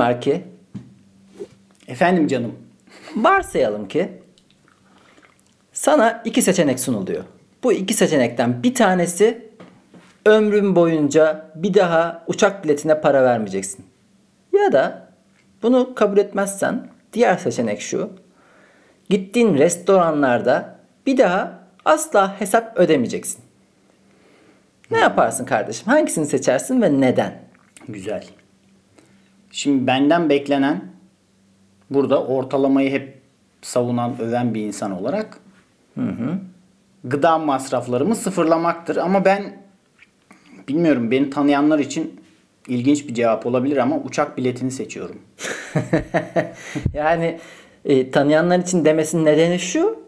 Diyelim ki, efendim canım, varsayalım ki sana iki seçenek sunuluyor. Bu iki seçenekten bir tanesi ömrün boyunca bir daha uçak biletine para vermeyeceksin. Ya da bunu kabul etmezsen diğer seçenek şu: gittiğin restoranlarda bir daha asla hesap ödemeyeceksin. Ne yaparsın kardeşim? Hangisini seçersin ve neden? Güzel. Şimdi benden beklenen, burada ortalamayı hep savunan, öven bir insan olarak gıda masraflarımı sıfırlamaktır. Ama ben bilmiyorum, beni tanıyanlar için ilginç bir cevap olabilir ama uçak biletini seçiyorum. Yani tanıyanlar için demesinin nedeni şu: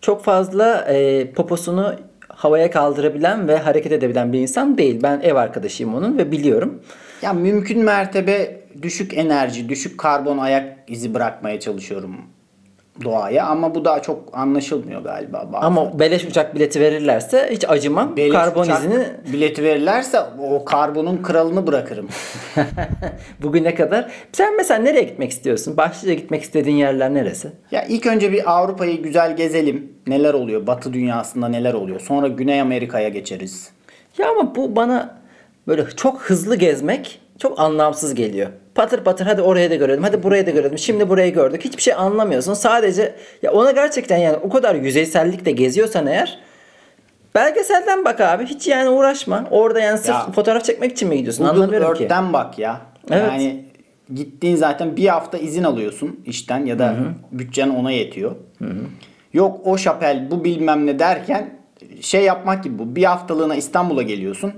çok fazla poposunu havaya kaldırabilen ve hareket edebilen bir insan değil. Ben ev arkadaşıyım onun ve biliyorum. Ya mümkün mertebe düşük enerji, düşük karbon ayak izi bırakmaya çalışıyorum doğaya. Ama bu daha çok anlaşılmıyor galiba. Ama beleş uçak bileti verirlerse hiç acımam. Beleş karbon izini... bileti verirlerse o karbonun kralını bırakırım. Bugüne kadar. Sen mesela nereye gitmek istiyorsun? Başlıca gitmek istediğin yerler neresi? Ya ilk önce bir Avrupa'yı güzel gezelim. Neler oluyor? Batı dünyasında neler oluyor? Sonra Güney Amerika'ya geçeriz. Ya ama bu bana böyle çok hızlı gezmek çok anlamsız geliyor. Patır patır hadi oraya da görelim, hadi buraya da görelim, şimdi burayı gördük. Hiçbir şey anlamıyorsun. Sadece ya ona gerçekten yani o kadar yüzeysellikle geziyorsan eğer, belgeselden bak abi. Hiç yani uğraşma. Orada yani sırf ya, fotoğraf çekmek için mi gidiyorsun? Anlamıyorum ki. Örtten bak ya. Evet. Yani gittiğin zaten bir hafta izin alıyorsun işten ya da bütçen ona yetiyor. Yok o şapel bu bilmem ne derken şey yapmak gibi bu. Bir haftalığına İstanbul'a geliyorsun.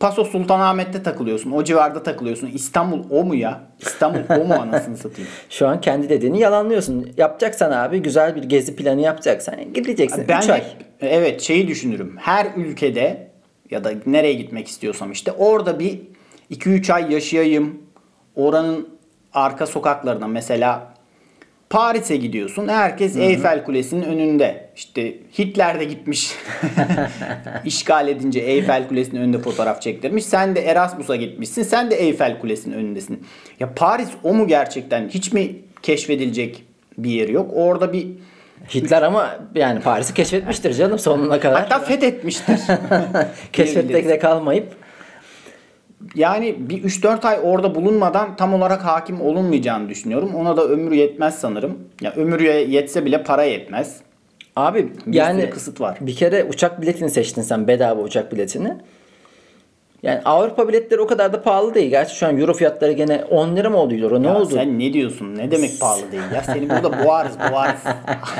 Paso Sultanahmet'te takılıyorsun. O civarda takılıyorsun. İstanbul o mu ya? İstanbul o mu anasını satayım? Şu an kendi dediğini yalanlıyorsun. Yapacaksan abi, güzel bir gezi planı yapacaksan gideceksin. Ben hep, evet, şeyi düşünürüm. Her ülkede ya da nereye gitmek istiyorsam işte orada bir 2-3 ay yaşayayım. Oranın arka sokaklarına, mesela Paris'e gidiyorsun. Herkes Eyfel Kulesi'nin önünde. İşte Hitler de gitmiş. İşgal edince Eyfel Kulesi'nin önünde fotoğraf çektirmiş. Sen de Erasmus'a gitmişsin. Sen de Eyfel Kulesi'nin önündesin. Ya Paris o mu gerçekten? Hiç mi keşfedilecek bir yeri yok? Orada bir... Hitler ama yani Paris'i keşfetmiştir canım sonuna kadar. Hatta fethetmiştir. Keşfetmekle kalmayıp. Yani bir 3-4 ay orada bulunmadan tam olarak hakim olunmayacağını düşünüyorum. Ona da ömür yetmez sanırım. Ya ömür yetse bile para yetmez. Abi bir yani kısıt var. Bir kere uçak biletini seçtin sen, bedava uçak biletini. Yani Avrupa biletleri o kadar da pahalı değil. Gerçi şu an euro fiyatları gene 10 lira mı oldu euro? Ne oldu? Sen ne diyorsun? Ne demek pahalı değil? Ya seni burada boğarız.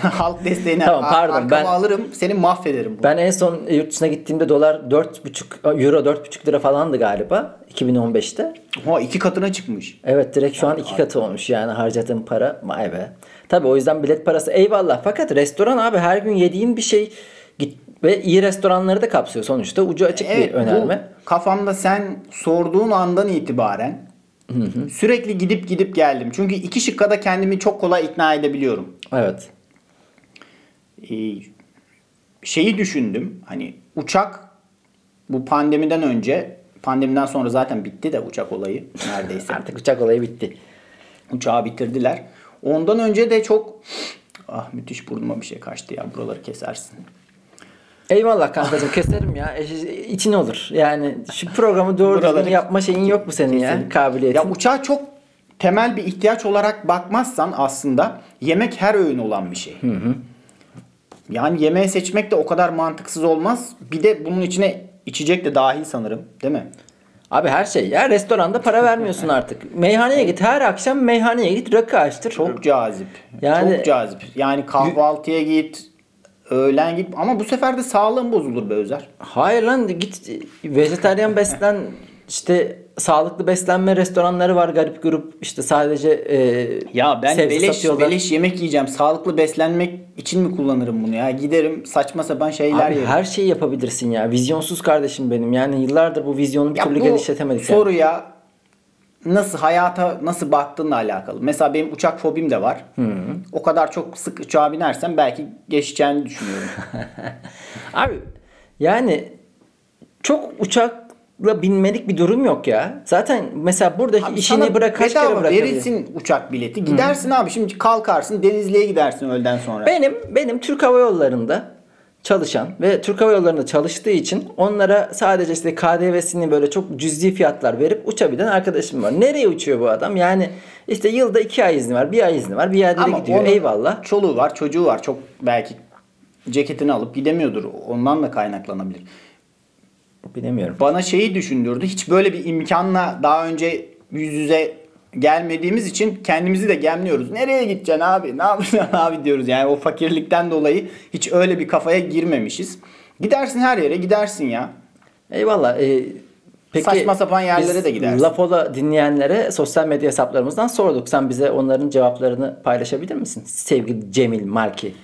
Halk desteğine tamam, arkamı alırım. Seni mahvederim. Burada. Ben en son yurt dışına gittiğimde dolar 4,5 euro 4,5 lira falandı galiba 2015'te. Ha, iki katına çıkmış. Evet, direkt şu an iki katı olmuş yani harcadığım para. Vay be. Tabii o yüzden bilet parası eyvallah. Fakat restoran abi, her gün yediğin bir şey ve iyi restoranları da kapsıyor sonuçta. Ucu açık bir önerme. Kafamda sen sorduğun andan itibaren sürekli gidip geldim. Çünkü iki şıkka da kendimi çok kolay ikna edebiliyorum. Evet. Şeyi düşündüm. Hani uçak bu pandemiden önce, pandemiden sonra zaten bitti de uçak olayı neredeyse. Artık uçak olayı bitti. Uçağı bitirdiler. Ondan önce de çok müthiş burnuma bir şey kaçtı ya. Buraları kesersin. Eyvallah kankacığım, keserim ya. İçin olur. Yani şu programı doğru düzgün yapma şeyin yok mu senin ya? Kabiliyetin. Ya uçağa çok temel bir ihtiyaç olarak bakmazsan aslında yemek her öğün olan bir şey. Yani yemeği seçmek de o kadar mantıksız olmaz. Bir de bunun içine içecek de dahil sanırım, değil mi? Abi her şey ya. Restoranda para vermiyorsun artık. Meyhaneye git. Her akşam meyhaneye git. Rakı açtır. Çok cazip. Yani, çok cazip. Yani kahvaltıya git. Öğlen git. Ama bu sefer de sağlığın bozulur be Özer. Hayır lan, git vejetaryen beslen. İşte sağlıklı beslenme restoranları var garip grup. İşte sadece ya ben beleş yemek yiyeceğim. Sağlıklı beslenmek için mi kullanırım bunu ya? Giderim saçma sapan şeyler yerim. Her şeyi yapabilirsin ya. Vizyonsuz kardeşim benim. Yani yıllardır bu vizyonu bir türlü geliştiremedik. Bu soruya nasıl, hayata nasıl baktığınla alakalı. Mesela benim uçak fobim de var. O kadar çok sık uçağa binersem belki geçeceğini düşünüyorum. Abi yani çok uçak binmelik bir durum yok ya. Zaten mesela buradaki abi işini bırak, kaç kere bırakabilir. Verirsin uçak bileti. Gidersin abi, şimdi kalkarsın Denizli'ye gidersin öğleden sonra. Benim Türk Hava Yolları'nda çalışan ve Türk Hava Yolları'nda çalıştığı için onlara sadece işte KDV'sini böyle çok cüzi fiyatlar verip uçabilen arkadaşım var. Nereye uçuyor bu adam? Yani işte yılda 2 ay izni var, 1 ay izni var, bir yerde de gidiyor. Eyvallah. Çoluğu var, çocuğu var. Çok belki ceketini alıp gidemiyordur. Ondan da kaynaklanabilir. Bilemiyorum. Bana şeyi düşündürdü. Hiç böyle bir imkanla daha önce yüz yüze gelmediğimiz için kendimizi de gemliyoruz. Nereye gideceksin abi? Ne yapacaksın abi diyoruz. Yani o fakirlikten dolayı hiç öyle bir kafaya girmemişiz. Gidersin her yere, gidersin ya. Eyvallah. Peki, saçma sapan yerlere de gidersin. Lafola dinleyenlere sosyal medya hesaplarımızdan sorduk. Sen bize onların cevaplarını paylaşabilir misin? Sevgili Cemil Marki.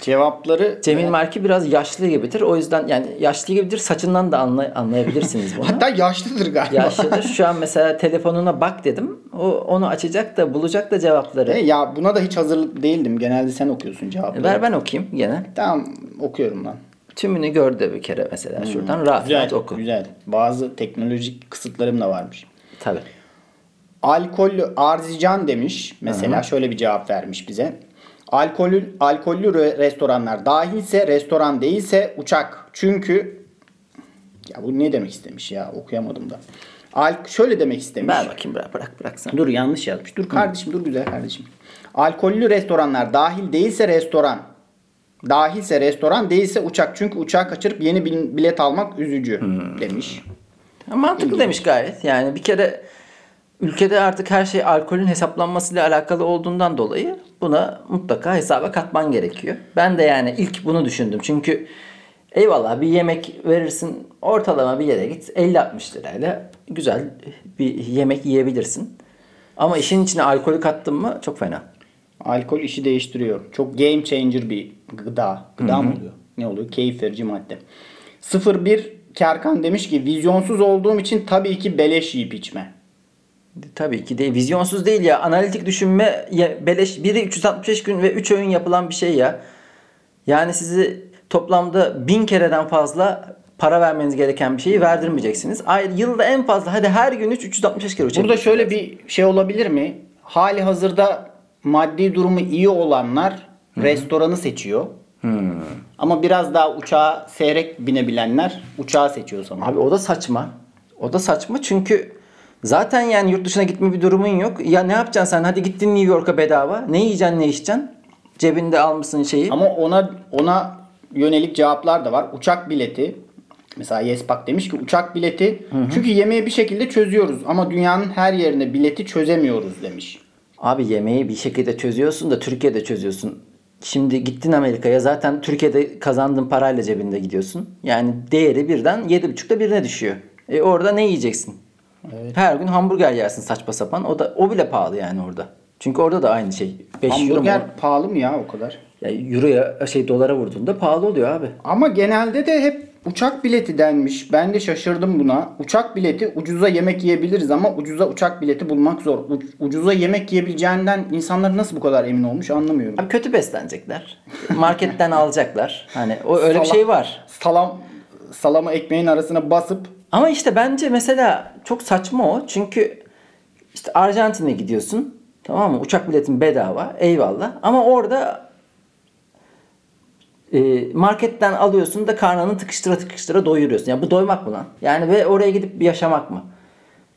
Cevapları... Cemil Marki biraz yaşlı gibidir. O yüzden yani yaşlı gibidir. Saçından da anlayabilirsiniz bunu. Hatta yaşlıdır galiba. Yaşlıdır. Şu an mesela telefonuna bak dedim. Onu açacak da bulacak da cevapları. Ya buna da hiç hazırlık değildim. Genelde sen okuyorsun cevapları. Ver ben okuyayım gene. Tamam, okuyorum ben. Tümünü gördü bir kere mesela şuradan. Rahat oku. Güzel. Bazı teknolojik kısıtlarım da varmış. Tabii. Alkollü Arzican demiş. Mesela şöyle bir cevap vermiş bize. Alkollü restoranlar dahilse, restoran değilse uçak. Çünkü ya bu ne demek istemiş ya, okuyamadım da. Şöyle demek istemiş. Ver bakayım, bırak sen. Dur, yanlış yazmış. Dur kardeşim, dur güzel kardeşim. Alkollü restoranlar dahilse restoran değilse uçak. Çünkü uçağı kaçırıp yeni bilet almak üzücü demiş. Mantıklı demiş gayet. Yani bir kere ülkede artık her şey alkolün hesaplanmasıyla alakalı olduğundan dolayı buna mutlaka hesaba katman gerekiyor. Ben de yani ilk bunu düşündüm. Çünkü eyvallah bir yemek verirsin, ortalama bir yere git 50-60 lirayla güzel bir yemek yiyebilirsin. Ama işin içine alkolü kattın mı çok fena. Alkol işi değiştiriyor. Çok game changer bir gıda. Gıda mı oluyor? Ne oluyor? Keyif verici madde. 01 Kerkan demiş ki vizyonsuz olduğum için tabii ki beleş yiyip içme. Tabii ki de vizyonsuz değil ya. Analitik düşünme ya, beleş. Biri 365 gün ve 3 öğün yapılan bir şey ya. Yani sizi toplamda 1000 kereden fazla para vermeniz gereken bir şeyi verdirmeyeceksiniz. Yılda en fazla hadi her gün 365 kere uçabilirsiniz. Burada şöyle bir şey olabilir mi? Hali hazırda maddi durumu iyi olanlar restoranı seçiyor. Ama biraz daha uçağa seyrek binebilenler uçağı seçiyor sanırım. Abi o da saçma çünkü zaten yani yurt dışına gitme bir durumun yok. Ya ne yapacaksın sen? Hadi gittin New York'a bedava. Ne yiyeceksin, ne içeceksin? Cebinde almışsın şeyi. Ama ona yönelik cevaplar da var. Uçak bileti. Mesela Yespak demiş ki uçak bileti. Çünkü yemeği bir şekilde çözüyoruz ama dünyanın her yerine bileti çözemiyoruz demiş. Abi yemeği bir şekilde çözüyorsun da Türkiye'de çözüyorsun. Şimdi gittin Amerika'ya, zaten Türkiye'de kazandığın parayla cebinde gidiyorsun. Yani değeri birden 7,5'ta birine düşüyor. Orada ne yiyeceksin? Evet. Her gün hamburger yersin saçma sapan. O bile pahalı yani orada. Çünkü orada da aynı şey. 5 hamburger euro pahalı mı ya o kadar? Ya euroya dolara vurduğunda pahalı oluyor abi. Ama genelde de hep uçak bileti denmiş. Ben de şaşırdım buna. Uçak bileti, ucuza yemek yiyebiliriz ama ucuza uçak bileti bulmak zor. Ucuza yemek yiyebileceğinden insanlar nasıl bu kadar emin olmuş anlamıyorum. Abi kötü beslenecekler. Marketten alacaklar. Hani öyle bir şey var. Salamı ekmeğin arasına basıp. Ama işte bence mesela çok saçma o. Çünkü işte Arjantin'e gidiyorsun. Tamam mı? Uçak biletin bedava. Eyvallah. Ama orada marketten alıyorsun da karnını tıkıştıra tıkıştıra doyuruyorsun. Yani bu doymak mı lan? Yani ve oraya gidip yaşamak mı?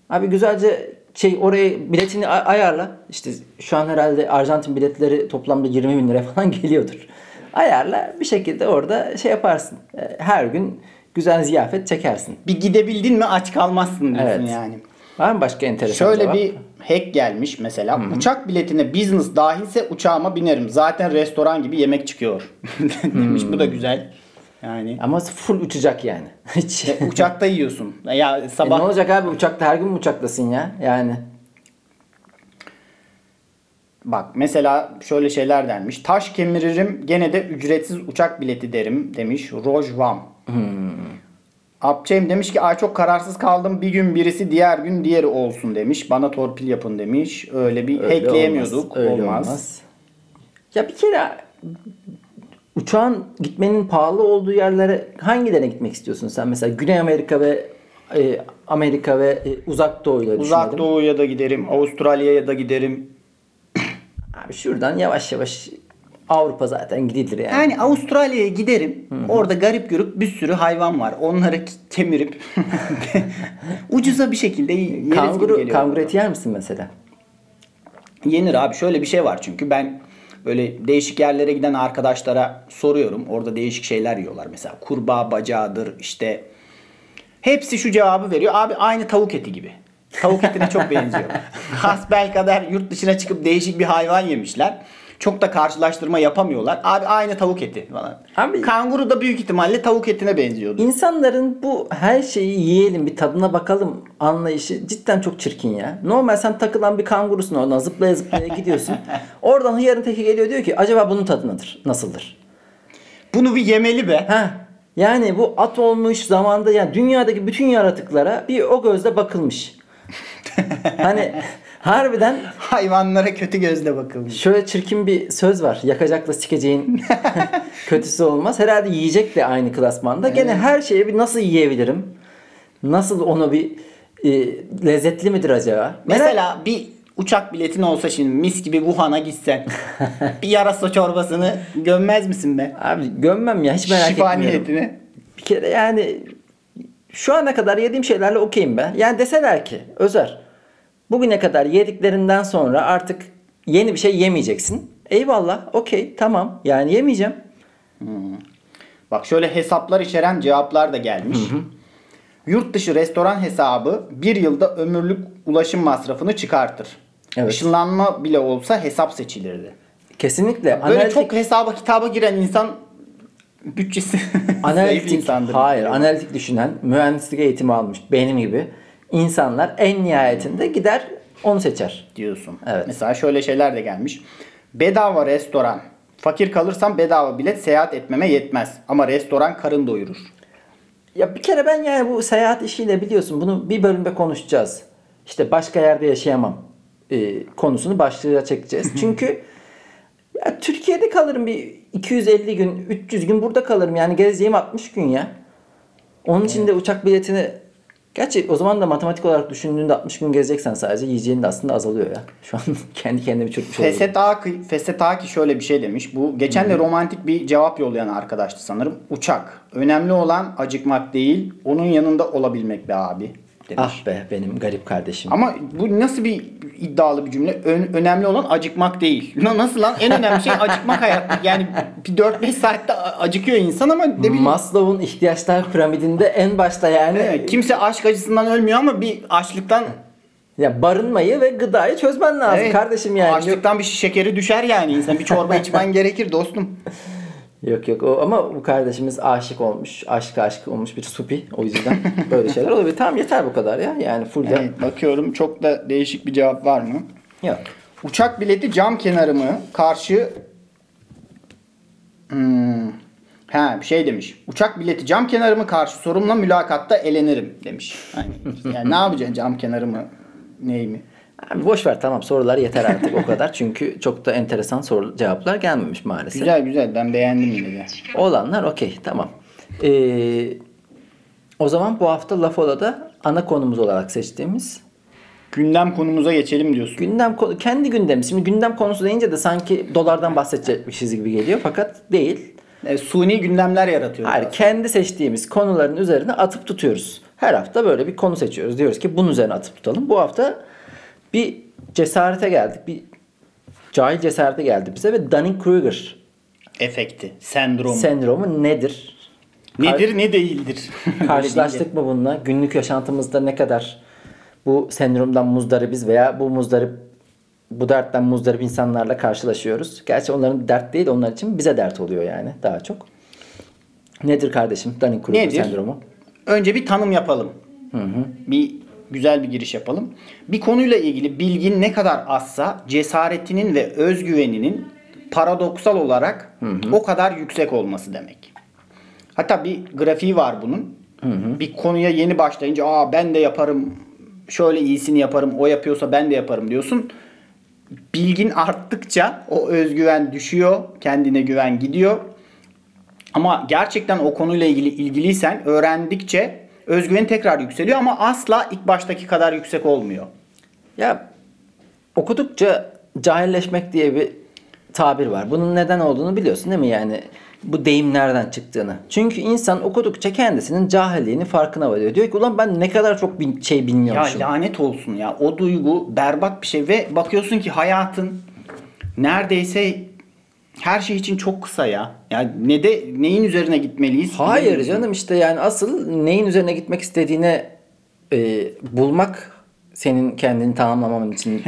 Abi güzelce oraya biletini ayarla. İşte şu an herhalde Arjantin biletleri toplamda 20 bin lira falan geliyordur. Ayarla. Bir şekilde orada yaparsın. Her gün güzel ziyafet çekersin. Bir gidebildin mi aç kalmazsın diyorsun yani. Var mı başka enteresan cevap? Şöyle bir hack gelmiş mesela. Uçak biletine business dahilse uçağıma binerim. Zaten restoran gibi yemek çıkıyor. Demiş. Bu da güzel. Yani. Ama full uçacak yani. Hiç. Uçakta yiyorsun. Ya sabah. Ne olacak abi, uçakta her gün mü uçaktasın ya? Yani. Bak mesela şöyle şeyler denmiş. Taş kemiririm gene de ücretsiz uçak bileti derim demiş. Rojvam. Abçeyim demiş ki çok kararsız kaldım, bir gün birisi diğer gün diğeri olsun demiş. Bana torpil yapın demiş. Öyle bir hackleyemiyorduk. Olmaz. Ya bir kere uçağın gitmenin pahalı olduğu yerlere, hangilerine gitmek istiyorsun sen? Mesela Güney Amerika ve Amerika ve Uzak Doğu'yla düşünelim. Uzak Doğu'ya da giderim. Avustralya'ya da giderim. Abi şuradan yavaş yavaş Avrupa zaten gidilir yani. Yani Avustralya'ya giderim. Hı-hı. Orada garip görüp bir sürü hayvan var. Onları kemirip ucuza bir şekilde yeriz. Kanguru eti yer misin mesela? Yenir abi. Şöyle bir şey var çünkü ben böyle değişik yerlere giden arkadaşlara soruyorum. Orada değişik şeyler yiyorlar. Mesela kurbağa bacağıdır işte. Hepsi şu cevabı veriyor. Abi aynı tavuk eti gibi. Tavuk etine çok benziyor. Hasbelkader yurt dışına çıkıp değişik bir hayvan yemişler. Çok da karşılaştırma yapamıyorlar. Abi aynı tavuk eti falan. Abi, kanguru da büyük ihtimalle tavuk etine benziyordu. İnsanların bu her şeyi yiyelim bir tadına bakalım anlayışı cidden çok çirkin ya. Normal sen takılan bir kangurusun, oradan zıplaya zıplaya gidiyorsun. Oradan hıyarın teki geliyor diyor ki acaba bunun tadı nedir? Nasıldır? Bunu bir yemeli be. Heh. Yani bu at olmuş zamanda yani dünyadaki bütün yaratıklara bir o gözle bakılmış. Hani harbiden hayvanlara kötü gözle bakılmış. Şöyle çirkin bir söz var. Yakacakla sikeceğin kötüsü olmaz. Herhalde yiyecek de aynı klasmanda. Evet. Gene her şeye bir nasıl yiyebilirim? Nasıl onu bir lezzetli midir acaba? Mesela bir uçak biletin olsa şimdi mis gibi Wuhan'a gitsen. Bir yarasa çorbasını gömmez misin be? Abi gömmem ya, hiç merak etmiyorum. Şifa niyetini. Bir kere yani şu ana kadar yediğim şeylerle okeyim ben. Yani deseler ki Özer, bugüne kadar yediklerinden sonra artık yeni bir şey yemeyeceksin. Eyvallah, okey, tamam. Yani yemeyeceğim. Bak şöyle hesaplar içeren cevaplar da gelmiş. Hı hı. Yurt dışı restoran hesabı bir yılda ömürlük ulaşım masrafını çıkartır. Evet. Işınlanma bile olsa hesap seçilirdi. Kesinlikle. Böyle analitik, çok hesaba kitaba giren insan bütçesi analitik insandır. Hayır, analitik düşünen, mühendislik eğitimi almış benim gibi İnsanlar en nihayetinde gider onu seçer diyorsun. Evet. Mesela şöyle şeyler de gelmiş. Bedava restoran. Fakir kalırsam bedava bilet seyahat etmeme yetmez. Ama restoran karın doyurur. Ya bir kere ben yani bu seyahat işiyle biliyorsun bunu bir bölümde konuşacağız. İşte başka yerde yaşayamam konusunu başlığa çekeceğiz. Çünkü ya Türkiye'de kalırım bir 250 gün, 300 gün burada kalırım. Yani gezeceğim 60 gün ya. Onun için de uçak biletini, gerçi o zaman da matematik olarak düşündüğünde 60 gün gezeceksen sadece yiyeceğin de aslında azalıyor ya. Şu an kendi kendine bir çürütmüş oluyor. Fesetaki şöyle bir şey demiş. Bu geçen de romantik bir cevap yollayan arkadaştı sanırım. Uçak. Önemli olan acıkmak değil, onun yanında olabilmek be abi demiş. Ah be benim garip kardeşim. Ama bu nasıl bir iddialı bir cümle? Önemli olan acıkmak değil. Nasıl lan? En önemli şey acıkmak hayatta. Yani 4-5 saatte acıkıyor insan ama ne bileyim. Maslow'un ihtiyaçlar piramidinde en başta yani. Evet, kimse aşk acısından ölmüyor ama bir açlıktan. Ya barınmayı ve gıdayı çözmen lazım kardeşim yani. Açlıktan bir şekeri düşer yani insan. Bir çorba içmen gerekir dostum. Yok o, ama bu kardeşimiz aşık olmuş. Aşık olmuş bir supi. O yüzden böyle şeyler olabilir. Tamam yeter bu kadar ya. Yani full evet, bakıyorum çok da değişik bir cevap var mı? Yok. Uçak bileti cam kenarı mı? Karşı bir şey demiş. Uçak bileti cam kenarı mı? Karşı sorumla mülakatta elenirim demiş. Yani ne yapacaksın cam kenarı mı? Ney mi? Abi boş ver, tamam, sorular yeter artık o kadar. Çünkü çok da enteresan cevaplar gelmemiş maalesef. Güzel ben beğendim yine de. Olanlar okey, tamam. O zaman bu hafta Lafola'da ana konumuz olarak seçtiğimiz gündem konumuza geçelim diyorsun. Kendi gündemimiz. Şimdi gündem konusu deyince de sanki dolardan bahsedecekmişiz gibi geliyor fakat değil. Suni gündemler yaratıyoruz. Hayır, kendi seçtiğimiz konuların üzerine atıp tutuyoruz. Her hafta böyle bir konu seçiyoruz. Diyoruz ki bunun üzerine atıp tutalım. Bu hafta bir cesarete geldik. Bir cahil cesarete geldi bize ve Dunning-Kruger efekti, sendromu. Sendromu nedir? Nedir, ne değildir? Karşılaştık mı bununla? Günlük yaşantımızda ne kadar bu sendromdan muzdaribiz veya bu dertten muzdarip insanlarla karşılaşıyoruz? Gerçi onların dert değil, onlar için bize dert oluyor yani daha çok. Nedir kardeşim Dunning-Kruger sendromu? Önce bir tanım yapalım. Hı. Güzel bir giriş yapalım. Bir konuyla ilgili bilgin ne kadar azsa cesaretinin ve özgüveninin paradoksal olarak o kadar yüksek olması demek. Hatta bir grafiği var bunun. Hı-hı. Bir konuya yeni başlayınca ben de yaparım, şöyle iyisini yaparım, o yapıyorsa ben de yaparım diyorsun. Bilgin arttıkça o özgüven düşüyor, kendine güven gidiyor. Ama gerçekten o konuyla ilgiliysen öğrendikçe özgüveni tekrar yükseliyor ama asla ilk baştaki kadar yüksek olmuyor. Ya okudukça cahilleşmek diye bir tabir var. Bunun neden olduğunu biliyorsun değil mi? Yani bu deyim nereden çıktığını. Çünkü insan okudukça kendisinin cahilliğini farkına varıyor. Diyor ki ulan ben ne kadar çok şey bilmiyormuşum. Ya lanet olsun ya. O duygu berbat bir şey ve bakıyorsun ki hayatın neredeyse her şey için çok kısa ya. Yani neyin üzerine gitmeliyiz? Hayır canım, işte yani asıl neyin üzerine gitmek istediğine bulmak senin kendini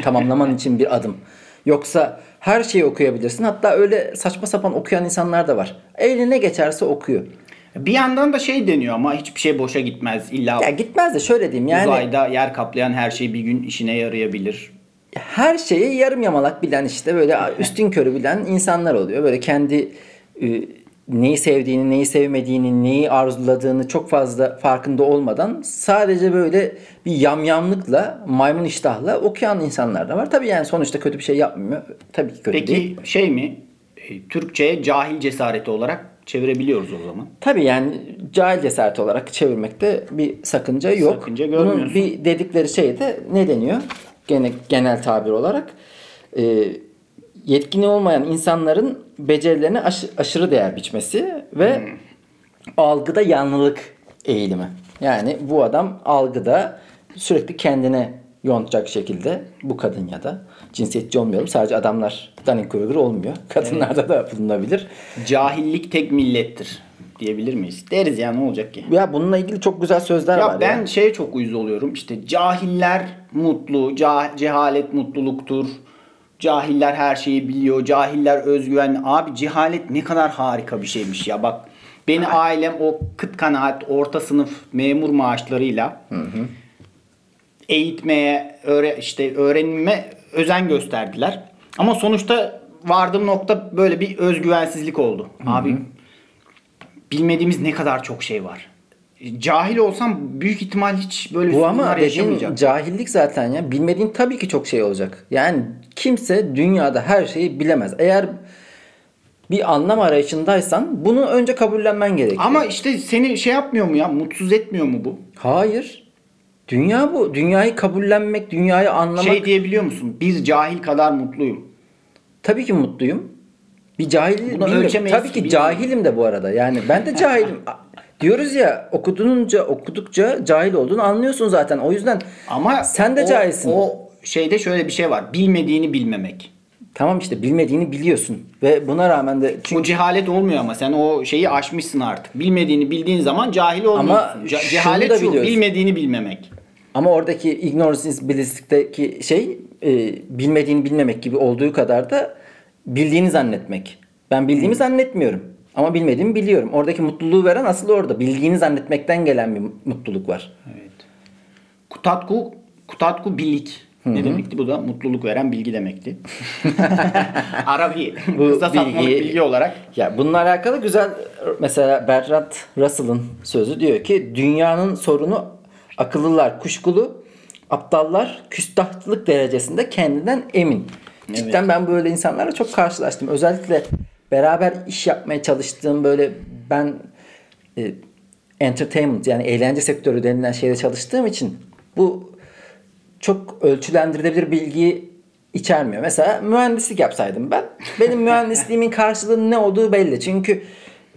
tamamlaman için bir adım. Yoksa her şeyi okuyabilirsin. Hatta öyle saçma sapan okuyan insanlar da var. Eline geçerse okuyor. Bir yandan da şey deniyor ama hiçbir şey boşa gitmez illa. Ya gitmez de şöyle diyeyim yani. Uzayda yer kaplayan her şey bir gün işine yarayabilir. Her şeyi yarım yamalak bilen, işte böyle üstün körü bilen insanlar oluyor. Böyle kendi neyi sevdiğini, neyi sevmediğini, neyi arzuladığını çok fazla farkında olmadan sadece böyle bir yamyamlıkla, maymun iştahla okuyan insanlar da var. Tabii yani sonuçta kötü bir şey yapmıyor. Tabii ki kötü değil. Peki şey mi? Türkçe'ye cahil cesareti olarak çevirebiliyoruz o zaman. Tabii yani cahil cesareti olarak çevirmekte bir sakınca yok. Sakınca görmüyorsun. Bunun bir dedikleri şey de ne deniyor? Genel tabir olarak yetkin olmayan insanların becerilerine aşırı değer biçmesi ve algıda yanlılık eğilimi. Yani bu adam algıda sürekli kendine yontacak şekilde, bu kadın ya da cinsiyetçi olmuyorum. Sadece adamlar Dunning-Kruger olmuyor. Kadınlarda da bulunabilir. Cahillik tek millettir diyebilir miyiz? Deriz yani, ne olacak ki? Ya bununla ilgili çok güzel sözler var. Ben şeye çok uyuz oluyorum. İşte cahiller mutlu, cehalet mutluluktur. Cahiller her şeyi biliyor. Cahiller özgüvenli. Abi cehalet ne kadar harika bir şeymiş ya. Bak beni ailem o kıt kanaat orta sınıf memur maaşlarıyla eğitmeye, öğrenime özen gösterdiler. Ama sonuçta vardığım nokta böyle bir özgüvensizlik oldu. Hı-hı. Abi bilmediğimiz ne kadar çok şey var. Cahil olsam büyük ihtimal hiç böyle bir sorunlar yaşamayacağım. Bu ama cahillik zaten ya. Bilmediğin tabii ki çok şey olacak. Yani kimse dünyada her şeyi bilemez. Eğer bir anlam arayışındaysan bunu önce kabullenmen gerekiyor. Ama işte seni şey yapmıyor mu ya? Mutsuz etmiyor mu bu? Hayır. Dünya bu. Dünyayı kabullenmek, dünyayı anlamak. Şey diyebiliyor musun? Bir cahil kadar mutluyum. Tabii ki mutluyum. Bir cahil. Tabii ki cahilim de bu arada. Yani ben de cahilim. Diyoruz ya, okudukça cahil olduğunu anlıyorsun zaten. O yüzden ama sen de cahilsin. O şeyde şöyle bir şey var. Bilmediğini bilmemek. Tamam işte bilmediğini biliyorsun. Ve buna rağmen de... Çünkü... O cehalet olmuyor ama sen o şeyi aşmışsın artık. Bilmediğini bildiğin zaman cahil olmuyorsun. Ama cehalet şu, bilmediğini bilmemek. Ama oradaki ignorance is bliss'teki şey bilmediğini bilmemek gibi olduğu kadar da bildiğini zannetmek. Ben bildiğimi zannetmiyorum. Ama bilmediğimi biliyorum. Oradaki mutluluğu veren asıl orada. Bildiğini zannetmekten gelen bir mutluluk var. Evet. Kutatku bilik. Hı-hı. Ne demekti? Bu da mutluluk veren bilgi demekti. Arabi. Kısa satmalık bilgi olarak. Ya bununla alakalı güzel mesela Bertrand Russell'ın sözü diyor ki dünyanın sorunu akıllılar kuşkulu, aptallar küstahlık derecesinde kendinden emin. Evet. Cidden ben böyle insanlarla çok karşılaştım. Özellikle beraber iş yapmaya çalıştığım böyle ben entertainment yani eğlence sektörü denilen şeyde çalıştığım için bu çok ölçülendirilebilir bilgiyi içermiyor. Mesela mühendislik yapsaydım benim mühendisliğimin karşılığının ne olduğu belli. Çünkü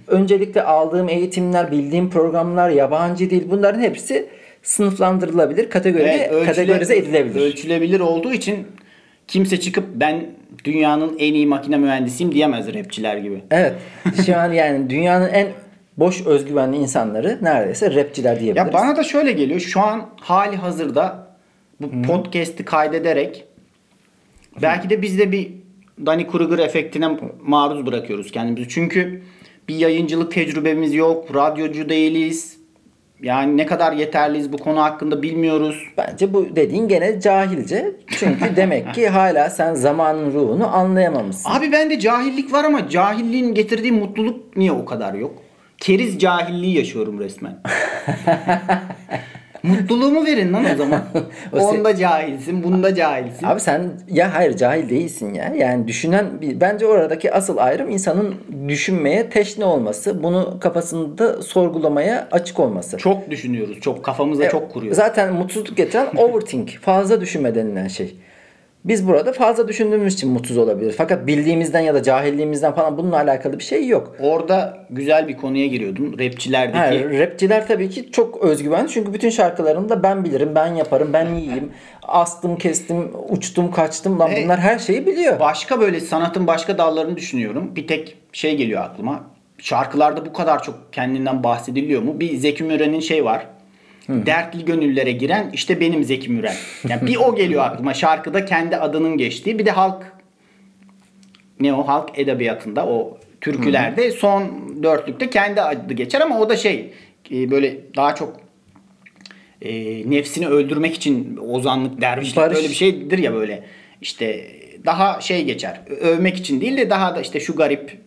öncelikle aldığım eğitimler, bildiğim programlar, yabancı dil, bunların hepsi sınıflandırılabilir, kategorize edilebilir. Ölçülebilir olduğu için kimse çıkıp ben dünyanın en iyi makine mühendisiyim diyemez rapçiler gibi. Evet. Şu an yani dünyanın en boş özgüvenli insanları neredeyse rapçiler diyebiliriz. Ya bana da şöyle geliyor. Şu an hali hazırda bu podcast'i kaydederek belki de biz de bir Dunning-Kruger efektine maruz bırakıyoruz kendimizi. Çünkü bir yayıncılık tecrübemiz yok. Radyocu değiliz. Yani ne kadar yeterliyiz bu konu hakkında bilmiyoruz. Bence bu dediğin gene cahilce. Çünkü demek ki hala sen zamanın ruhunu anlayamamışsın. Abi bende cahillik var ama cahilliğin getirdiği mutluluk niye o kadar yok? Keriz cahilliği yaşıyorum resmen. Mutluluğumu verin lan o zaman. Onda cahilsin, bunda cahilsin. Abi sen ya hayır cahil değilsin ya. Yani düşünen, bence oradaki asıl ayrım insanın düşünmeye teşne olması, bunu kafasında sorgulamaya açık olması. Çok düşünüyoruz, çok kafamıza çok kuruyoruz. Zaten mutsuzluk getiren overthink, fazla düşünme denilen şey. Biz burada fazla düşündüğümüz için mutsuz olabiliriz. Fakat bildiğimizden ya da cahilliğimizden falan bununla alakalı bir şey yok. Orada güzel bir konuya giriyordum. Rapçilerdeki. Hayır, rapçiler tabii ki çok özgüven. Çünkü bütün şarkılarında ben bilirim, ben yaparım, ben iyiyim. Astım, kestim, uçtum, kaçtım. Lan bunlar her şeyi biliyor. Başka böyle sanatın başka dallarını düşünüyorum. Bir tek şey geliyor aklıma. Şarkılarda bu kadar çok kendinden bahsediliyor mu? Bir Zeki Müren'in şey var. Dertli gönüllere giren işte benim Zeki Müren. Yani bir o geliyor aklıma. Şarkıda kendi adının geçtiği. Bir de halk edebiyatında o türkülerde son dörtlükte kendi adı geçer ama o da şey böyle daha çok nefsini öldürmek için ozanlık, dervişlik böyle bir şeydir ya böyle. İşte daha şey geçer. Övmek için değil de daha da işte şu garip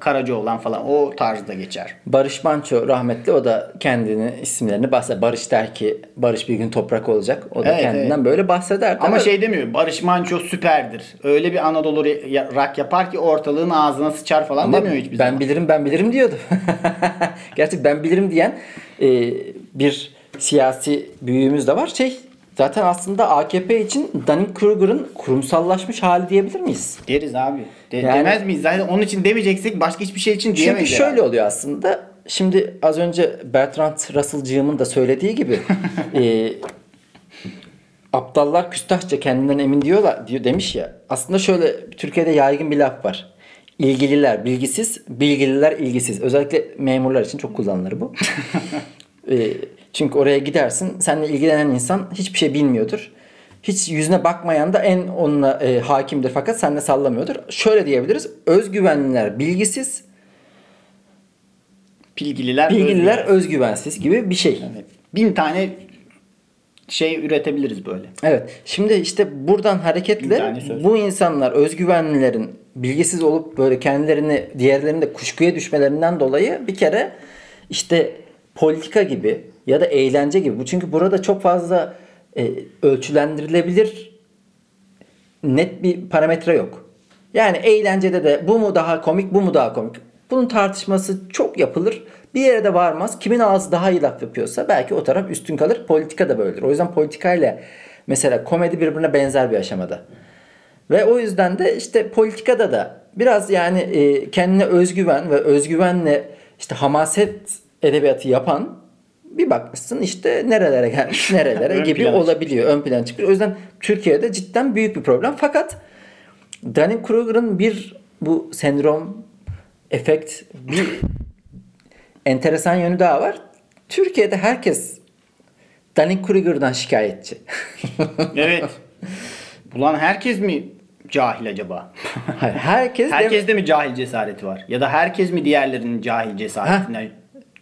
Karacaoğlan falan o tarzda geçer. Barış Manço rahmetli, o da kendini isimlerini bahseder. Barış der ki Barış bir gün toprak olacak. O da kendinden böyle bahseder. Ama şey demiyor. Barış Manço süperdir. Öyle bir Anadolu rock yapar ki ortalığın ağzına sıçar falan ama demiyor hiçbir zaman. Ben bilirim diyordu. Gerçi ben bilirim diyen bir siyasi büyüğümüz de var. Zaten aslında AKP için Dunning-Kruger'ın kurumsallaşmış hali diyebilir miyiz? Deriz abi. Demez miyiz? Zaten onun için demeyeceksek başka hiçbir şey için diyemeyiz. Çünkü şöyle oluyor aslında. Şimdi az önce Bertrand Russell'cığımın da söylediği gibi aptallar küstahça kendinden emin diyor demiş ya. Aslında şöyle Türkiye'de yaygın bir laf var. İlgililer bilgisiz, bilgililer ilgisiz. Özellikle memurlar için çok kullanılır bu. Çünkü oraya gidersin, seninle ilgilenen insan hiçbir şey bilmiyordur. Hiç yüzüne bakmayan da en onunla hakimdir fakat seninle sallamıyordur. Şöyle diyebiliriz, özgüvenliler bilgisiz, bilgililer özgüvensiz gibi bir şey. Evet. 1000 tane şey üretebiliriz böyle. Evet, şimdi işte buradan hareketle bu insanlar özgüvenlilerin bilgisiz olup böyle kendilerini, diğerlerini de kuşkuya düşmelerinden dolayı bir kere işte politika gibi ya da eğlence gibi. Çünkü burada çok fazla ölçülendirilebilir net bir parametre yok. Yani eğlencede de bu mu daha komik, bu mu daha komik? Bunun tartışması çok yapılır. Bir yere de varmaz. Kimin ağzı daha iyi laf yapıyorsa belki o taraf üstün kalır. Politika da böyledir. O yüzden politikayla mesela komedi birbirine benzer bir aşamada. Ve o yüzden de işte politikada da biraz yani kendine özgüven ve özgüvenle işte hamaset edebiyatı yapan bir bakmışsın işte nerelere gelmiş nerelere gibi olabiliyor. Ön plan çıkıyor. O yüzden Türkiye'de cidden büyük bir problem. Fakat Dunning-Kruger'ın bu sendrom, efekt bir enteresan yönü daha var. Türkiye'de herkes Dunning-Kruger'dan şikayetçi. Evet. Ulan herkes mi cahil acaba? Hayır, herkes de mi cahil cesareti var? Ya da herkes mi diğerlerinin cahil cesaretine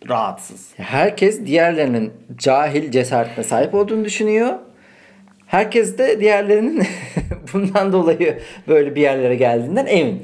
rahatsız. Herkes diğerlerinin cahil cesaretine sahip olduğunu düşünüyor. Herkes de diğerlerinin bundan dolayı böyle bir yerlere geldiğinden emin.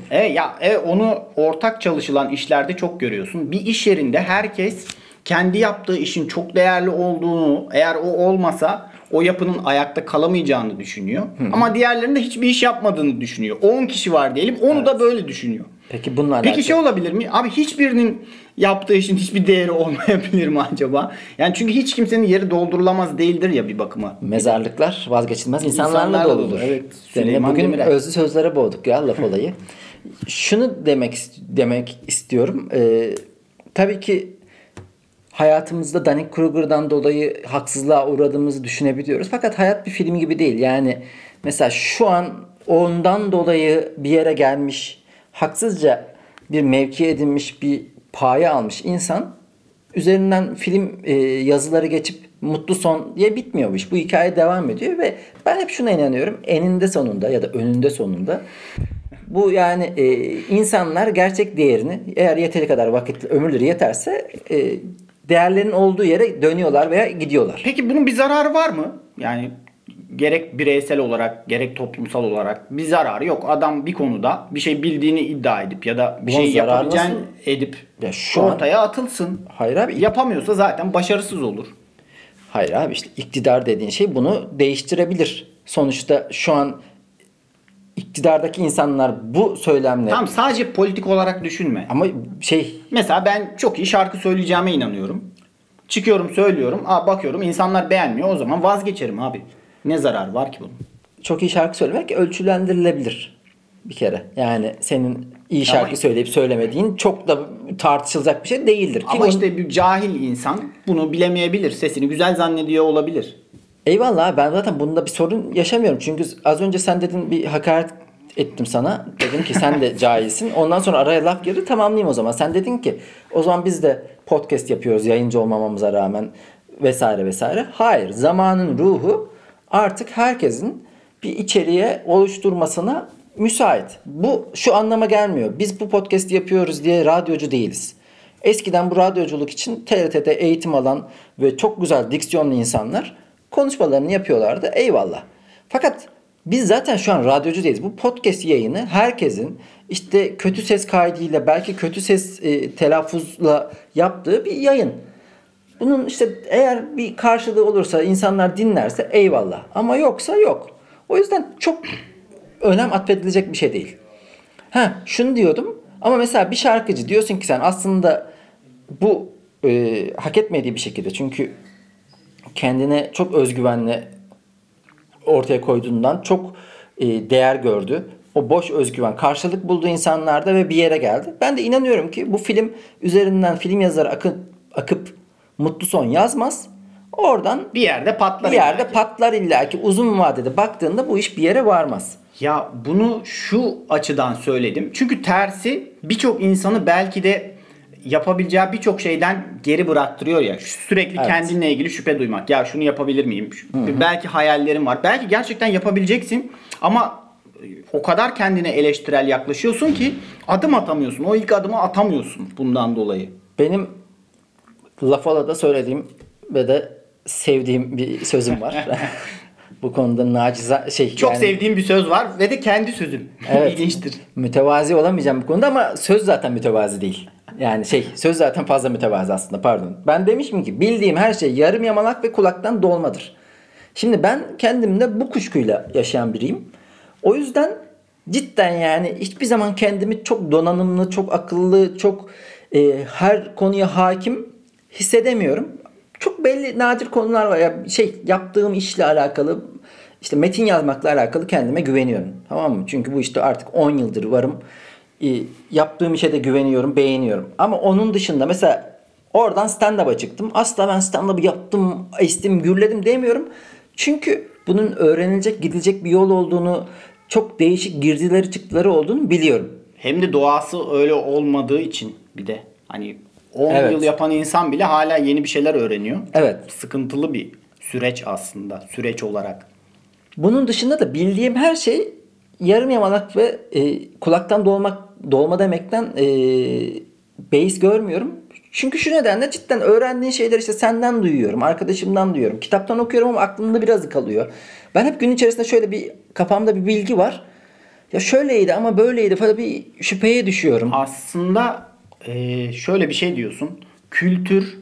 Onu ortak çalışılan işlerde çok görüyorsun. Bir iş yerinde herkes kendi yaptığı işin çok değerli olduğunu, eğer o olmasa o yapının ayakta kalamayacağını düşünüyor. Ama diğerlerinin de hiçbir iş yapmadığını düşünüyor. 10 kişi var diyelim. Onu da böyle düşünüyor. Peki bununla alakalı. Peki şey olabilir mi? Abi hiçbirinin yaptığı işin hiçbir değeri olmayabilir mi acaba? Yani çünkü hiç kimsenin yeri doldurulamaz değildir ya bir bakıma. Mezarlıklar vazgeçilmez insanlarla doludur. Evet. Süleyman bugün Demirel. Özlü sözlere boğduk ya Lafola'yı. Şunu demek istiyorum. Tabii ki hayatımızda Dunning-Kruger'dan dolayı haksızlığa uğradığımızı düşünebiliyoruz. Fakat hayat bir film gibi değil. Yani mesela şu an ondan dolayı bir yere gelmiş, haksızca bir mevki edinmiş, bir paya almış insan üzerinden film yazıları geçip mutlu son diye bitmiyormuş. Bu hikaye devam ediyor ve ben hep şuna inanıyorum. Eninde sonunda ya da önünde sonunda bu yani insanlar gerçek değerini eğer yeteri kadar vakit ömürleri yeterse değerlerin olduğu yere dönüyorlar veya gidiyorlar. Peki bunun bir zararı var mı? Yani gerek bireysel olarak gerek toplumsal olarak bir zararı yok. Adam bir konuda bir şey bildiğini iddia edip ya da bir şey yapabileceğini edip ya ortaya atılsın. Hayır abi. Yapamıyorsa zaten başarısız olur. Hayır abi, işte iktidar dediğin şey bunu değiştirebilir. Sonuçta şu an iktidardaki insanlar bu söylemle... Tamam, sadece politik olarak düşünme. Ama şey... Mesela ben çok iyi şarkı söyleyeceğime inanıyorum. Çıkıyorum söylüyorum. Aa, bakıyorum insanlar beğenmiyor. O zaman vazgeçerim abi. Ne zararı var ki bunun? Çok iyi şarkı söylemek ölçülendirilebilir bir kere. Yani senin iyi şarkı söyleyip söylemediğin çok da tartışılacak bir şey değildir. Ki ama işte bir cahil insan bunu bilemeyebilir. Sesini güzel zannediyor olabilir. Eyvallah, ben zaten bunda bir sorun yaşamıyorum. Çünkü az önce sen dedin, bir hakaret ettim sana. Dedim ki sen de cahilsin. Ondan sonra araya laf girdi, tamamlayayım o zaman. Sen dedin ki o zaman biz de podcast yapıyoruz yayıncı olmamamıza rağmen vesaire vesaire. Hayır, zamanın ruhu artık herkesin bir içeriğe oluşturmasına müsait. Bu şu anlama gelmiyor. Biz bu podcast'i yapıyoruz diye radyocu değiliz. Eskiden bu radyoculuk için TRT'de eğitim alan ve çok güzel diksiyonlu insanlar konuşmalarını yapıyorlardı. Eyvallah. Fakat biz zaten şu an radyocu değiliz. Bu podcast yayını herkesin işte kötü ses kaydıyla, belki kötü ses telaffuzla yaptığı bir yayın. Bunun işte eğer bir karşılığı olursa, insanlar dinlerse eyvallah. Ama yoksa yok. O yüzden çok önem atfedilecek bir şey değil. Ha, şunu diyordum. Ama mesela bir şarkıcı diyorsun ki sen aslında bu hak etmediği bir şekilde, çünkü kendine çok özgüvenle ortaya koyduğundan çok değer gördü. O boş özgüven karşılık buldu insanlarda ve bir yere geldi. Ben de inanıyorum ki bu film üzerinden film yazarı akıp mutlu son yazmaz. Oradan bir yerde patlar. Bir yerde patlar illaki. Uzun vadede baktığında bu iş bir yere varmaz. Ya bunu şu açıdan söyledim. Çünkü tersi birçok insanı belki de yapabileceği birçok şeyden geri bıraktırıyor ya. Sürekli kendinle ilgili şüphe duymak. Ya şunu yapabilir miyim? Hı-hı. Belki hayallerim var. Belki gerçekten yapabileceksin ama o kadar kendine eleştirel yaklaşıyorsun ki adım atamıyorsun. O ilk adımı atamıyorsun bundan dolayı. Benim Lafola'da söylediğim ve de sevdiğim bir sözüm var. Bu konuda naciza şey. Çok yani, sevdiğim bir söz var ve de kendi sözüm. Evet. İlginçtir. Mütevazi olamayacağım bu konuda ama söz zaten mütevazi değil. Yani şey, söz zaten fazla mütevazi aslında, pardon. Ben demişim ki bildiğim her şey yarım yamalak ve kulaktan dolmadır. Şimdi ben kendimde bu kuşkuyla yaşayan biriyim. O yüzden cidden yani hiçbir zaman kendimi çok donanımlı, çok akıllı, çok her konuya hakim hissedemiyorum. Çok belli nadir konular var. Ya şey, yaptığım işle alakalı, işte metin yazmakla alakalı kendime güveniyorum. Tamam mı? Çünkü bu işte artık 10 yıldır varım. Yaptığım işe de güveniyorum, beğeniyorum. Ama onun dışında mesela oradan stand-up'a çıktım. Asla ben stand-up'ı yaptım, estim, gürledim demiyorum. Çünkü bunun öğrenilecek, gidilecek bir yol olduğunu, çok değişik girdileri çıktıları olduğunu biliyorum. Hem de doğası öyle olmadığı için bir de hani 10 yıl yapan insan bile hala yeni bir şeyler öğreniyor. Evet. Sıkıntılı bir süreç aslında, süreç olarak. Bunun dışında da bildiğim her şey yarım yamalak ve kulaktan dolma demekten beis görmüyorum. Çünkü şu nedenle cidden öğrendiğin şeyler işte senden duyuyorum, arkadaşımdan duyuyorum, kitaptan okuyorum ama aklımda birazı kalıyor. Ben hep gün içerisinde şöyle bir kafamda bir bilgi var. Ya şöyleydi ama böyleydi falan, bir şüpheye düşüyorum. Aslında şöyle bir şey diyorsun. Kültür,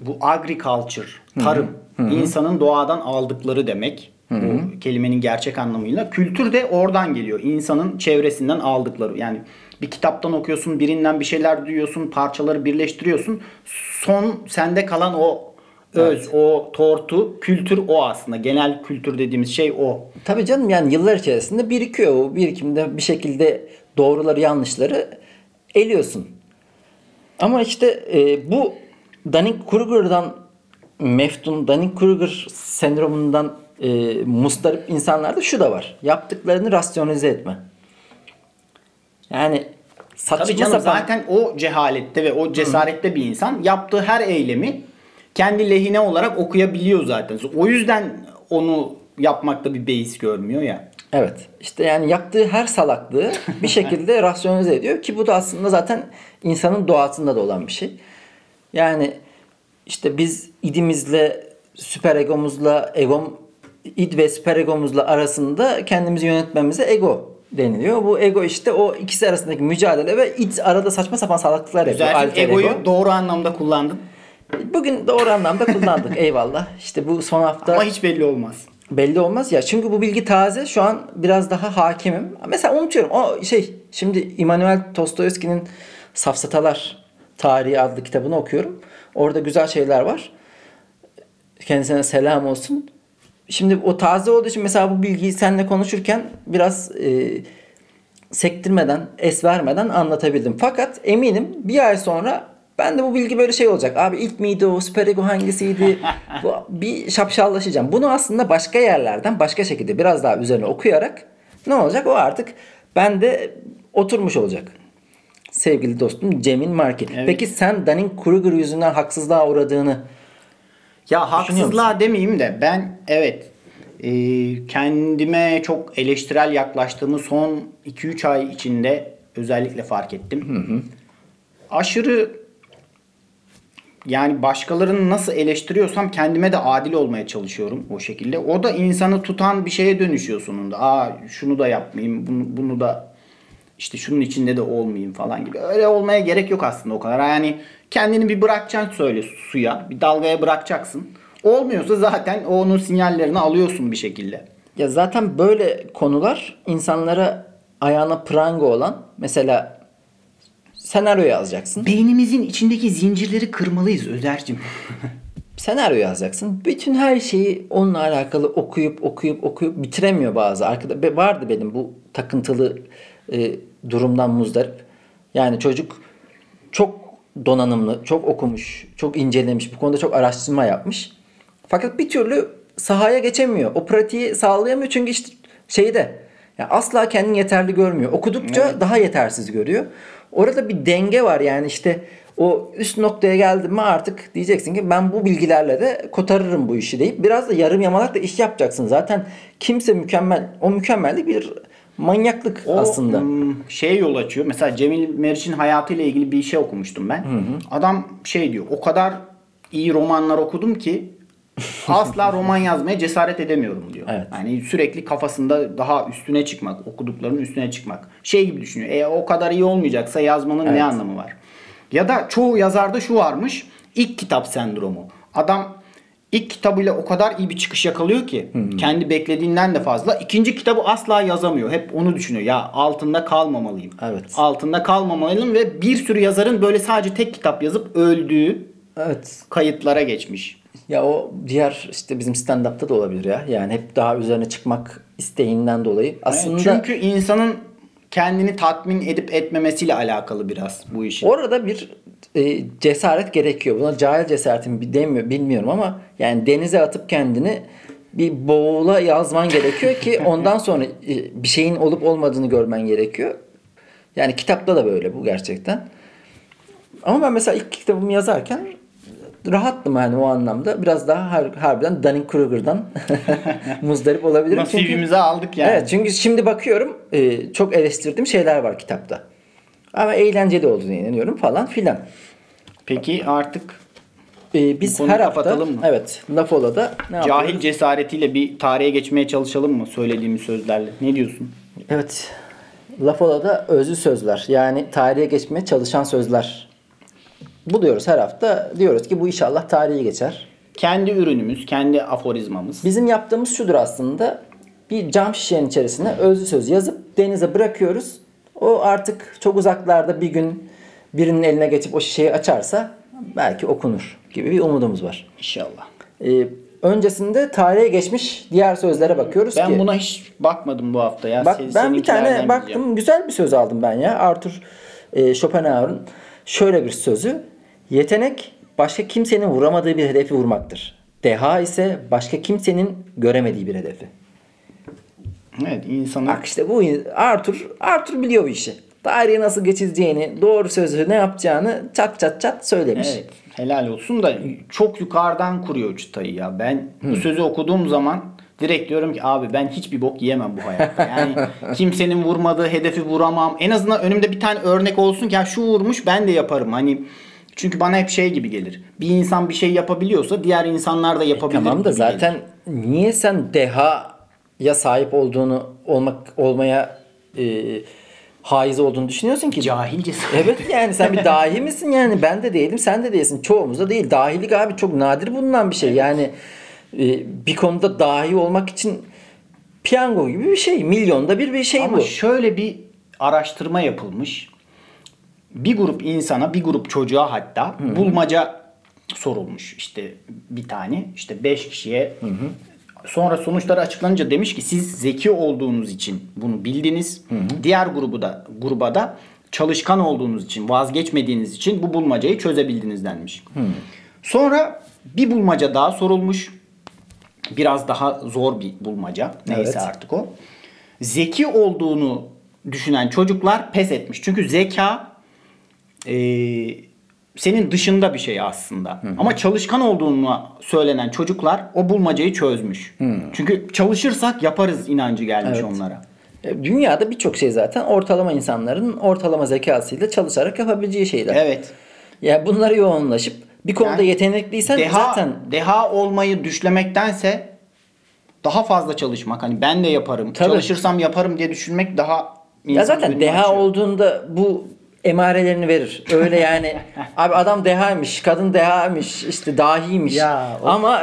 bu agriculture, tarım, Hı-hı. insanın doğadan aldıkları demek. Bu kelimenin gerçek anlamıyla. Kültür de oradan geliyor. İnsanın çevresinden aldıkları. Yani bir kitaptan okuyorsun, birinden bir şeyler duyuyorsun, parçaları birleştiriyorsun. Son sende kalan o öz, o tortu, kültür o aslında. Genel kültür dediğimiz şey o. Tabii canım, yani yıllar içerisinde birikiyor. O birikimde bir şekilde doğruları, yanlışları eliyorsun. Ama işte bu Dunning-Kruger'dan meftun, Dunning-Kruger sendromundan mustarip insanlarda şu da var. Yaptıklarını rasyonize etme. Yani saçma sapan... Zaten o cehalette ve o cesarette bir insan yaptığı her eylemi kendi lehine olarak okuyabiliyor zaten. O yüzden onu yapmakta bir beis görmüyor ya. Evet. İşte yani yaptığı her salaklığı bir şekilde rasyonize ediyor ki bu da aslında zaten insanın doğasında da olan bir şey. Yani işte biz idimizle, süperegomuzla, id ve süperegomuzla arasında kendimizi yönetmemize ego deniliyor. Bu ego işte o ikisi arasındaki mücadele ve id arada saçma sapan salaklıklar yapıyor. Güzel. Egoyu doğru anlamda kullandın. Bugün doğru anlamda kullandık. Eyvallah. İşte bu son hafta. Ama hiç belli olmaz. Belli olmaz ya. Çünkü bu bilgi taze. Şu an biraz daha hakimim. Mesela unutuyorum. O şey, şimdi İmmanuel Dostoyevski'nin Safsatalar Tarihi adlı kitabını okuyorum. Orada güzel şeyler var. Kendisine selam olsun. Şimdi o taze olduğu için mesela bu bilgiyi seninle konuşurken biraz sektirmeden, es vermeden anlatabildim. Fakat eminim bir ay sonra ben de bu bilgi böyle şey olacak. Abi ilk miydi o? Süper Ego hangisiydi? Bir şapşallaşacağım. Bunu aslında başka yerlerden, başka şekilde biraz daha üzerine okuyarak ne olacak? O artık bende oturmuş olacak. Sevgili dostum Cem'in marki. Evet. Peki sen Dunning-Kruger yüzünden haksızlığa uğradığını... Ya haksızlığa demeyeyim de ben evet kendime çok eleştirel yaklaştığımı son 2-3 ay içinde özellikle fark ettim. Hı-hı. Aşırı, yani başkalarını nasıl eleştiriyorsam kendime de adil olmaya çalışıyorum o şekilde. O da insanı tutan bir şeye dönüşüyor sonunda. Aa şunu da yapmayayım, bunu da işte şunun içinde de olmayayım falan gibi. Öyle olmaya gerek yok aslında o kadar. Yani kendini bir bırakacaksın söyle suya. Bir dalgaya bırakacaksın. Olmuyorsa zaten onun sinyallerini alıyorsun bir şekilde. Ya zaten böyle konular insanlara ayağına pranga olan, mesela senaryo yazacaksın. Beynimizin içindeki zincirleri kırmalıyız Özer'cim. Senaryo yazacaksın. Bütün her şeyi onunla alakalı okuyup bitiremiyor bazı. Arkada vardı benim bu takıntılı durumdan muzdarip. Yani çocuk çok donanımlı, çok okumuş, çok incelemiş, bu konuda çok araştırma yapmış. Fakat bir türlü sahaya geçemiyor. O pratiği sağlayamıyor çünkü işte şeyde, yani asla kendini yeterli görmüyor. Okudukça evet, daha yetersiz görüyor. Orada bir denge var yani işte o üst noktaya geldim mi artık diyeceksin ki ben bu bilgilerle de kotarırım bu işi deyip biraz da yarım yamalak da iş yapacaksın. Zaten kimse mükemmel, o mükemmellik bir manyaklık o, aslında. Şeye yol açıyor. Mesela Cemil Meriç'in hayatıyla ilgili bir şey okumuştum ben. Hı-hı. Adam şey diyor. O kadar iyi romanlar okudum ki asla roman yazmaya cesaret edemiyorum diyor. Evet. Yani sürekli kafasında daha üstüne çıkmak, okuduklarının üstüne çıkmak. Şey gibi düşünüyor. O kadar iyi olmayacaksa yazmanın evet, ne anlamı var? Ya da çoğu yazarda şu varmış. İlk kitap sendromu. Adam İlk kitabıyla o kadar iyi bir çıkış yakalıyor ki kendi beklediğinden de fazla. İkinci kitabı asla yazamıyor. Hep onu düşünüyor. Ya altında kalmamalıyım. Evet. Altında kalmamalıyım ve bir sürü yazarın böyle sadece tek kitap yazıp öldüğü evet, kayıtlara geçmiş. Ya o diğer işte bizim stand-up'ta da olabilir ya. Yani hep daha üzerine çıkmak isteğinden dolayı. Aslında çünkü insanın kendini tatmin edip etmemesiyle alakalı biraz bu işin. Orada bir cesaret gerekiyor. Buna cahil cesaretim demiyor, bilmiyorum ama yani denize atıp kendini bir boğula yazman gerekiyor ki ondan sonra bir şeyin olup olmadığını görmen gerekiyor. Yani kitapta da böyle bu gerçekten. Ama ben mesela ilk kitabımı yazarken rahattım yani o anlamda. Biraz daha harbiden Dunning-Kruger'dan muzdarip olabilirim. Nasibimizi aldık yani. Evet, çünkü şimdi bakıyorum çok eleştirdiğim şeyler var kitapta. Ama eğlenceli olduğunu inanıyorum falan filan. Peki artık biz her hafta evet, Lafola'da ne cahil yapıyoruz? Cesaretiyle bir tarihe geçmeye çalışalım mı söylediğimiz sözlerle? Ne diyorsun? Evet. Lafola'da özlü sözler, yani tarihe geçmeye çalışan sözler buluyoruz her hafta. Diyoruz ki bu inşallah tarihe geçer. Kendi ürünümüz, kendi aforizmamız. Bizim yaptığımız şudur aslında. Bir cam şişenin içerisine özlü söz yazıp denize bırakıyoruz. O artık çok uzaklarda bir gün birinin eline geçip o şişeyi açarsa belki okunur gibi bir umudumuz var. İnşallah. Öncesinde tarihe geçmiş diğer sözlere bakıyoruz ben ki. Ben buna hiç bakmadım bu hafta ya. Ben bir tane baktım, bileceğim. Güzel bir söz aldım ben ya. Arthur Schopenhauer'ın şöyle bir sözü. Yetenek başka kimsenin vuramadığı bir hedefi vurmaktır. Deha ise başka kimsenin göremediği bir hedefi. Evet, insanı... Bak işte bu Arthur biliyor bu işi. Tarihe nasıl geçileceğini, doğru sözü ne yapacağını çat söylemiş. Evet, helal olsun da çok yukarıdan kuruyor çıtayı ya. Ben bu sözü okuduğum zaman direkt diyorum ki abi ben hiçbir bok yiyemem bu hayatta. Yani kimsenin vurmadığı hedefi vuramam. En azından önümde bir tane örnek olsun ki ya şu vurmuş ben de yaparım. Hani çünkü bana hep şey gibi gelir. Bir insan bir şey yapabiliyorsa diğer insanlar da yapabilir. Tamam da zaten gelir. Niye sen deha ya sahip olmaya haiz olduğunu düşünüyorsun ki. Cahilcesin. Evet yani sen bir dahi misin yani? Ben de değilim, sen de değilsin. Çoğumuz da değil. Dahilik abi çok nadir bulunan bir şey. Evet. Yani bir konuda dahi olmak için piyango gibi bir şey. Milyonda bir şey ama bu. Ama şöyle bir araştırma yapılmış. Bir grup insana, bir grup çocuğa hatta Hı-hı. bulmaca sorulmuş. İşte bir tane, işte 5 kişiye. Hı-hı. Sonra sonuçları açıklanınca demiş ki siz zeki olduğunuz için bunu bildiniz. Hı-hı. Diğer gruba da çalışkan olduğunuz için, vazgeçmediğiniz için bu bulmacayı çözebildiniz denmiş. Hı-hı. Sonra bir bulmaca daha sorulmuş. Biraz daha zor bir bulmaca. Neyse evet. artık o. Zeki olduğunu düşünen çocuklar pes etmiş. Çünkü zeka senin dışında bir şey aslında. Hı-hı. Ama çalışkan olduğunu söylenen çocuklar o bulmacayı çözmüş. Hı-hı. Çünkü çalışırsak yaparız inancı gelmiş evet. onlara. Dünyada birçok şey zaten ortalama insanların ortalama zekasıyla çalışarak yapabileceği şeyler. Evet. Yani bunlara yoğunlaşıp bir konuda yani yetenekliysen zaten deha olmayı düşlemektense daha fazla çalışmak. Hani ben de yaparım. Tabii. Çalışırsam yaparım diye düşünmek daha ya zaten deha açıyor. Olduğunda bu emarelerini verir. Öyle yani abi adam dehaymış, kadın dehaymış, işte dahiymiş. Ya, ama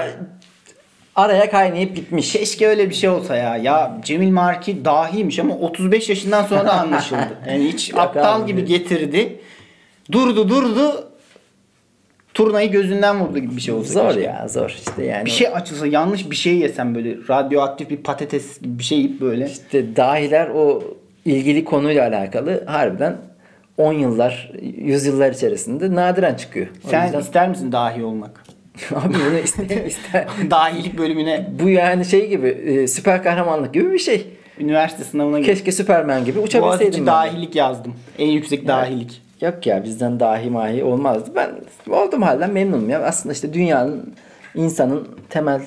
araya kaynayıp gitmiş. Keşke öyle bir şey olsa ya. Ya Cemil Marki dahiymiş ama 35 yaşından sonra anlaşıldı. Yani hiç aptal gibi getirdi. Durdu. Turnayı gözünden vurdu gibi bir şey olsa. Zor keşke. Ya zor işte yani. Bir şey açılsa yanlış bir şey yesen böyle radyoaktif bir patates gibi bir şey yiyip böyle. İşte dahiler o ilgili konuyla alakalı harbiden 10 yıllar, 100 yıllar içerisinde nadiren çıkıyor. Sen ister misin dahi olmak? Abi bunu ister. Dahilik bölümüne. Bu yani şey gibi, süper kahramanlık gibi bir şey. Üniversite sınavına gibi. Keşke Süpermen gibi uçabilseydim ben. Dahilik yazdım. En yüksek yani, dahilik. Yok ya bizden dahi mahi olmazdı. Ben olduğum halden memnunum ya. Aslında işte dünyanın, insanın temel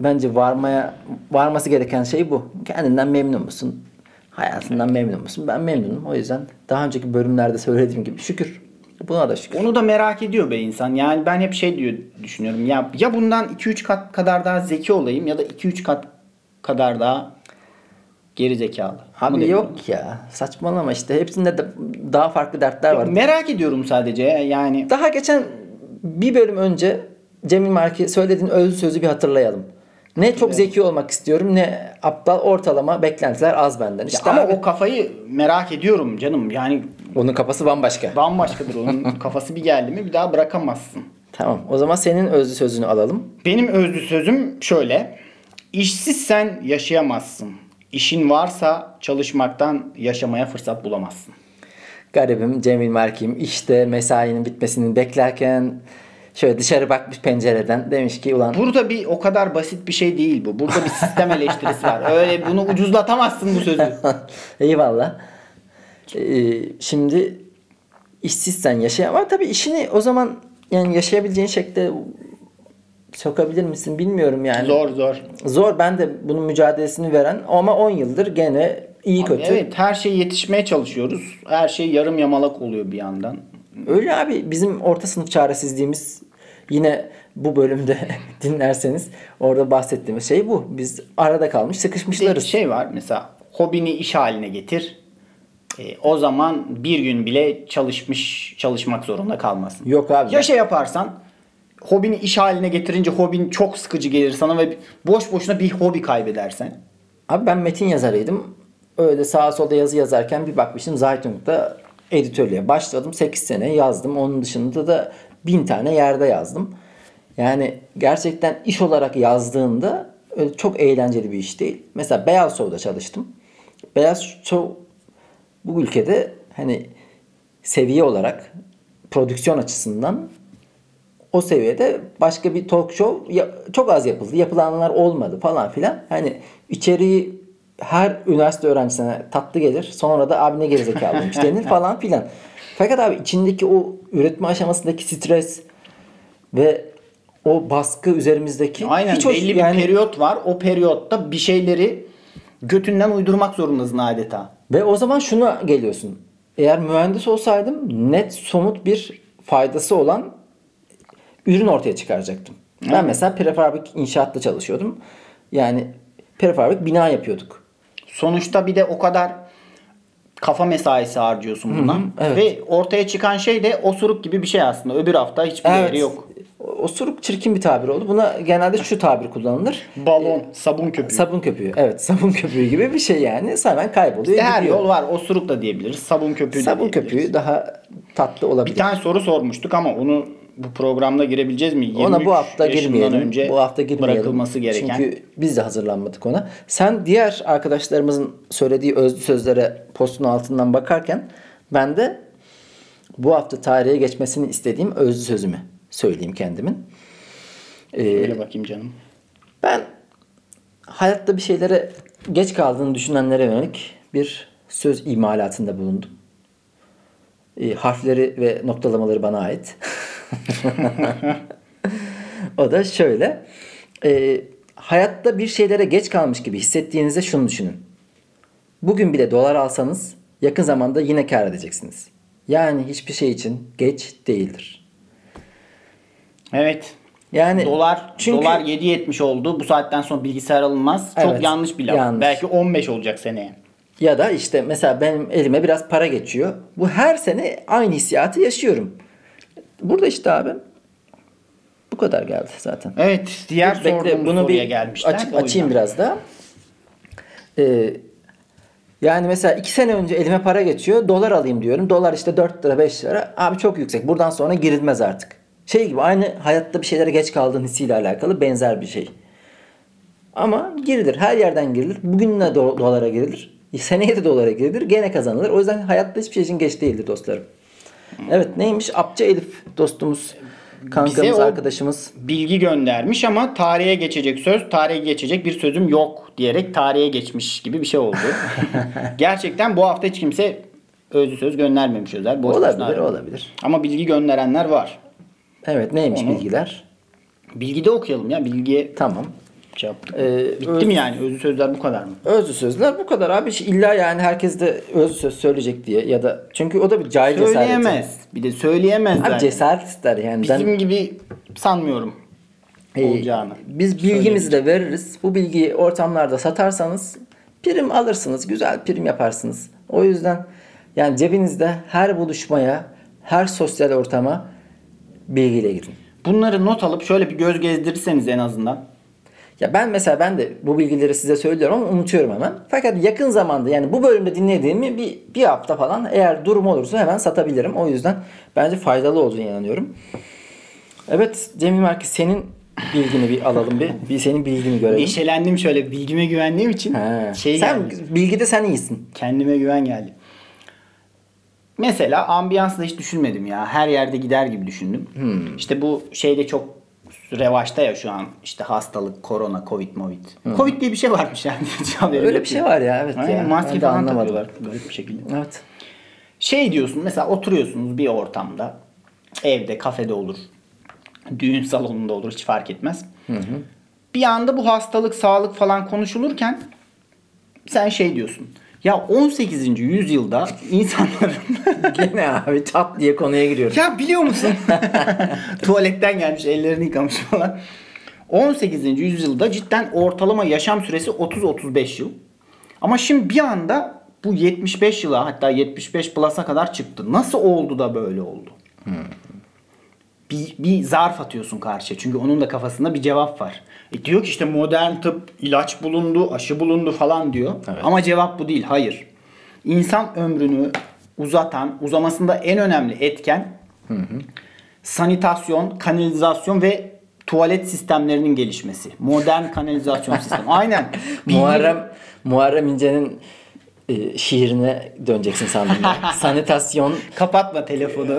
bence varması gereken şey bu. Kendinden memnun musun? Hayatından memnun musun? Ben memnunum. O yüzden daha önceki bölümlerde söylediğim gibi şükür. Buna da şükür. Onu da merak ediyor be insan. Yani ben hep düşünüyorum. Ya bundan 2-3 kat kadar daha zeki olayım ya da 2-3 kat kadar daha geri zekalı. Abi yok ya. Saçmalama işte. Hepsinde daha farklı dertler var. Merak ediyorum sadece yani. Daha geçen bir bölüm önce Cemil Marki söylediğin özlü sözü bir hatırlayalım. Ne çok zeki olmak istiyorum ne aptal, ortalama beklentiler az benden. İşte ama abi, o kafayı merak ediyorum canım. Yani onun kafası bambaşka. Bambaşkadır onun kafası bir geldi mi bir daha bırakamazsın. Tamam o zaman senin özlü sözünü alalım. Benim özlü sözüm şöyle. İşsizsen yaşayamazsın. İşin varsa çalışmaktan yaşamaya fırsat bulamazsın. Garibim Cemil Marki'yim işte mesainin bitmesini beklerken... Şöyle dışarı bakmış pencereden demiş ki ulan... Burada bir o kadar basit bir şey değil bu. Burada bir sistem eleştirisi var. Öyle bunu ucuzlatamazsın bu sözü. Eyvallah. Şimdi işsizsen yaşayamazsın. Ama tabii işini o zaman yani yaşayabileceğin şekilde sokabilir misin bilmiyorum yani. Zor. Zor. Ben de bunun mücadelesini veren ama 10 yıldır gene iyi abi kötü. Evet her şeye yetişmeye çalışıyoruz. Her şey yarım yamalak oluyor bir yandan. Öyle abi bizim orta sınıf çaresizliğimiz yine bu bölümde dinlerseniz orada bahsettiğimiz şey bu. Biz arada kalmış sıkışmışlarız. Bir şey var mesela hobini iş haline getir. O zaman bir gün bile çalışmak zorunda kalmasın. Yok abi. Ya şey yaparsan hobini iş haline getirince hobin çok sıkıcı gelir sana ve boş boşuna bir hobi kaybedersen. Abi ben metin yazarıydım. Öyle sağa solda yazı yazarken bir bakmıştım Zeitung'da editörlüğe başladım. 8 sene yazdım. Onun dışında da 1000 tane yerde yazdım. Yani gerçekten iş olarak yazdığında çok eğlenceli bir iş değil. Mesela Beyaz Show'da çalıştım. Beyaz Show bu ülkede hani seviye olarak prodüksiyon açısından o seviyede başka bir talk show çok az yapıldı. Yapılanlar olmadı falan filan. Hani içeriği her üniversite öğrencisine tatlı gelir. Sonra da abi ne gerizekalıymış denir falan filan. Fakat abi içindeki o üretme aşamasındaki stres ve o baskı üzerimizdeki aynen hiç belli bir periyot var. O periyotta bir şeyleri götünden uydurmak zorundasın adeta. Ve o zaman şuna geliyorsun. Eğer mühendis olsaydım net somut bir faydası olan ürün ortaya çıkaracaktım. Ben mesela prefabrik inşaatta çalışıyordum. Yani prefabrik bina yapıyorduk. Sonuçta bir de o kadar kafa mesaisi harcıyorsun buna. Hı-hı, evet. Ve ortaya çıkan şey de osuruk gibi bir şey aslında. Öbür hafta hiçbir evet. yeri yok. Osuruk çirkin bir tabir oldu. Buna genelde şu tabir kullanılır. Balon, sabun köpüğü. Sabun köpüğü. Evet, sabun köpüğü gibi bir şey yani. Hemen kayboluyor. Her yol var. Osuruk da diyebiliriz. Sabun köpüğü sabun köpüğü daha tatlı olabilir. Bir tane soru sormuştuk ama onu bu programda girebileceğiz mi? Ona bu hafta girmeyelim. Önce bu hafta girmeyelim. Bırakılması gereken. Çünkü biz de hazırlanmadık ona. Sen diğer arkadaşlarımızın söylediği özlü sözlere postun altından bakarken ben de bu hafta tarihe geçmesini istediğim özlü sözümü söyleyeyim kendimin. Öyle bakayım canım. Ben hayatta bir şeylere geç kaldığını düşünenlere yönelik bir söz imalatında bulundum. Harfleri ve noktalamaları bana ait. O da şöyle. Hayatta bir şeylere geç kalmış gibi hissettiğinizde şunu düşünün. Bugün bile dolar alsanız yakın zamanda yine kâr edeceksiniz. Yani hiçbir şey için geç değildir. Evet. Yani dolar 7.70 oldu. Bu saatten sonra bilgisayar alınmaz. Evet, çok yanlış bir laf. Yanlış. Belki 15 olacak seneye. Ya da işte mesela benim elime biraz para geçiyor. Bu her sene aynı hissiyatı yaşıyorum. Burada işte abi bu kadar geldi zaten. Evet. Diğer sorduğumuz soruya gelmişler. Açayım biraz da. Yani mesela 2 sene önce elime para geçiyor. Dolar alayım diyorum. Dolar işte 4 lira 5 lira. Abi çok yüksek. Buradan sonra girilmez artık. Şey gibi aynı hayatta bir şeylere geç kaldığın hissiyle alakalı benzer bir şey. Ama girilir. Her yerden girilir. Bugün de dolara girilir. Seneye de dolara girilir. Gene kazanılır. O yüzden hayatta hiçbir şey için geç değildir dostlarım. Evet, neymiş? Apça Elif dostumuz, kankamız, arkadaşımız. Bilgi göndermiş ama tarihe geçecek söz, tarihe geçecek bir sözüm yok diyerek tarihe geçmiş gibi bir şey oldu. Gerçekten bu hafta hiç kimse özlü söz göndermemiş özel. Olabilir. Ama bilgi gönderenler var. Evet, neymiş bilgiler? Bilgide okuyalım ya. Bilgiye tamam. Şey bitti mi yani? Özlü sözler bu kadar mı? Özlü sözler bu kadar abi. İlla yani herkes de özlü söz söyleyecek diye ya da çünkü o da bir cahil cesaret. Söyleyemez. Bir de söyleyemezler. Abi cesaret ister yani. Bizim gibi sanmıyorum olacağını. Biz bilgimizi de veririz. Bu bilgiyi ortamlarda satarsanız prim alırsınız. Güzel prim yaparsınız. O yüzden yani cebinizde her buluşmaya, her sosyal ortama bilgiyle girin. Bunları not alıp şöyle bir göz gezdirirseniz en azından. Ya ben de bu bilgileri size söylüyorum ama unutuyorum hemen. Fakat yakın zamanda yani bu bölümde dinlediğimi bir hafta falan eğer durum olursa hemen satabilirim. O yüzden bence faydalı olduğunu inanıyorum. Evet Cemil Meriç, senin bilgini bir alalım bir senin bilgini görelim. Neşelendim şöyle bilgime güvendiğim için. Bilgide sen iyisin. Kendime güven geldi. Mesela ambiyansla hiç düşünmedim ya. Her yerde gider gibi düşündüm. İşte bu şeyde çok revaçta ya şu an. İşte hastalık, korona, covid. Covid diye bir şey varmış yani. Öyle bir şey var ya evet. Aynen, yani. Maske falan takıyorlar. Böyle bir şekilde. Evet. Şey diyorsun mesela oturuyorsunuz bir ortamda. Evde, kafede olur. Düğün salonunda olur hiç fark etmez. Hı. Bir anda bu hastalık, sağlık falan konuşulurken sen şey diyorsun. Ya 18. yüzyılda insanların gene abi çat diye konuya giriyoruz. Ya biliyor musun? Tuvaletten gelmiş, ellerini yıkamış falan. 18. yüzyılda cidden ortalama yaşam süresi 30-35 yıl. Ama şimdi bir anda bu 75 yıla hatta 75 plus'a kadar çıktı. Nasıl oldu da böyle oldu? Bir zarf atıyorsun karşıya. Çünkü onun da kafasında bir cevap var. Diyor ki işte modern tıp, ilaç bulundu, aşı bulundu falan diyor. Evet. Ama cevap bu değil. Hayır. İnsan ömrünü uzamasında en önemli etken sanitasyon, kanalizasyon ve tuvalet sistemlerinin gelişmesi. Modern kanalizasyon sistemi. Aynen. Muharrem İnce'nin şiirine döneceksin sandım. Sanitasyon. Kapatma telefonu.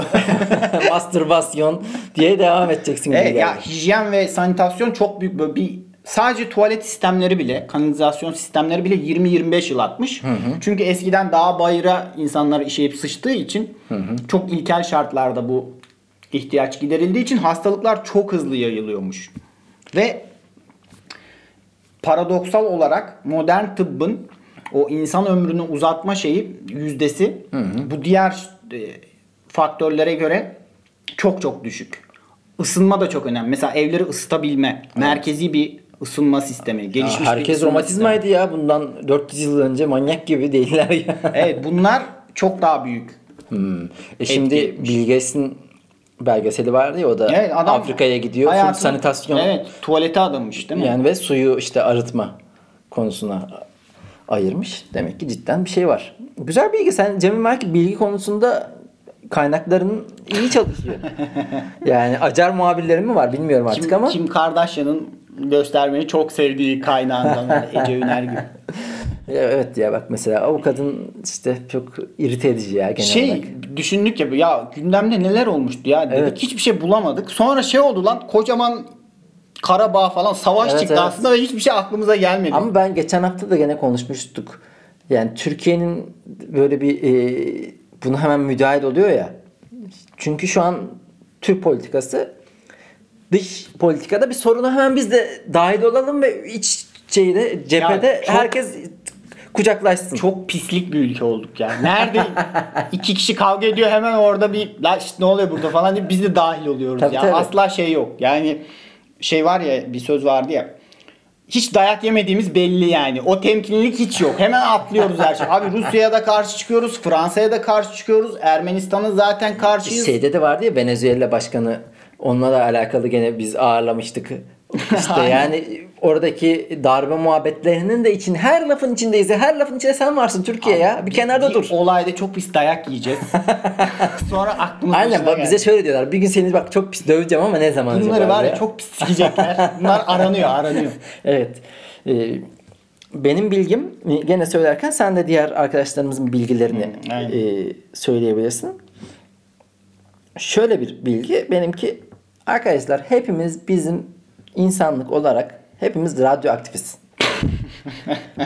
Mastürbasyon diye devam edeceksin. Ya hijyen ve sanitasyon çok büyük böyle bir sadece tuvalet sistemleri bile kanalizasyon sistemleri bile 20-25 yıl atmış. Hı hı. Çünkü eskiden daha bayıra insanlar işeyip sıçtığı için çok ilkel şartlarda bu ihtiyaç giderildiği için hastalıklar çok hızlı yayılıyormuş. Ve paradoksal olarak modern tıbbın o insan ömrünü uzatma şeyi yüzdesi bu diğer faktörlere göre çok çok düşük. Isınma da çok önemli. Mesela evleri ısıtabilme, merkezi bir Isınma sistemi. Gelişmiş ya, herkes romatizmaydı sistemi. Ya bundan 400 yıl önce manyak gibi değiller ya. Evet, bunlar çok daha büyük. Şimdi Bilges'in belgeseli vardı ya, o da evet, Afrika'ya gidiyor. Hayatım, sanitasyon. Evet, tuvalete adamış değil mi? Yani ve suyu işte arıtma konusuna ayırmış. Demek ki cidden bir şey var. Güzel bilgi. Sen Cemil Meriç bilgi konusunda kaynakların iyi çalışıyor. Yani acar muhabirleri mi var bilmiyorum artık ama. Kim Kardashian'ın göstermeyi çok sevdiği kaynağından Ece Üner gibi. Evet ya, bak mesela o kadın işte çok irite edici ya genel olarak. Düşündük ya gündemde neler olmuştu ya dedik, evet. Hiçbir şey bulamadık. Sonra oldu lan, kocaman Karabağ falan savaş çıktı aslında ve hiçbir şey aklımıza gelmedi. Ama ben geçen hafta da gene konuşmuştuk. Yani Türkiye'nin böyle bir buna hemen müdahil oluyor ya. Çünkü şu an Türk politikası dış politikada bir soruna hemen biz de dahil olalım ve iç cephede herkes kucaklaşsın. Çok pislik bir ülke olduk yani. Nerede iki kişi kavga ediyor hemen orada bir la işte ne oluyor burada falan diye biz de dahil oluyoruz. Tabii, ya. Tabii. Asla yok. Yani var ya, bir söz vardı ya. Hiç dayak yemediğimiz belli yani. O temkinlilik hiç yok. Hemen atlıyoruz her şey. Abi Rusya'ya da karşı çıkıyoruz. Fransa'ya da karşı çıkıyoruz. Ermenistan'a zaten karşıyız. De vardı ya, Venezuela başkanı, onunla da alakalı gene biz ağırlamıştık. Yani oradaki darbe muhabbetlerinin de için her lafın içindeyiz. Her lafın içinde sen varsın Türkiye. Abi, ya. Bir kenarda dur. Olayda çok pis dayak yiyeceğiz. Sonra aklımıza geldi. Aynen, bize şöyle diyorlar. Bir gün seni bak çok pis döveceğim ama ne zaman? Bunları var ya çok pis yiyecekler. Bunlar aranıyor. Evet. Benim bilgim gene söylerken sen de diğer arkadaşlarımızın bilgilerini söyleyebilirsin. Şöyle bir bilgi benimki. Arkadaşlar hepimiz İnsanlık olarak hepimiz radyoaktifiz.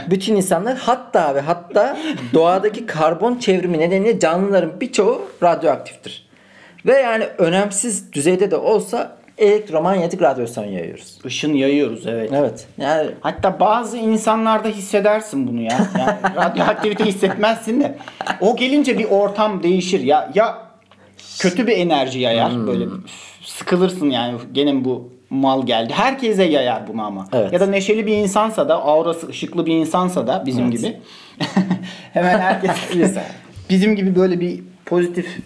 Bütün insanlar, hatta ve hatta doğadaki karbon çevrimi nedeniyle canlıların birçoğu radyoaktiftir. Ve yani önemsiz düzeyde de olsa elektromanyetik radyasyon yayıyoruz. Işın yayıyoruz, evet. Evet. Yani hatta bazı insanlarda hissedersin bunu ya. Yani radyoaktivite hissetmezsin de o gelince bir ortam değişir ya kötü bir enerji yayar böyle sıkılırsın yani, gene bu mal geldi. Herkese yayar bunu ama. Evet. Ya da neşeli bir insansa da, aurası ışıklı bir insansa da bizim gibi. Hemen herkes bizim gibi böyle bir pozitif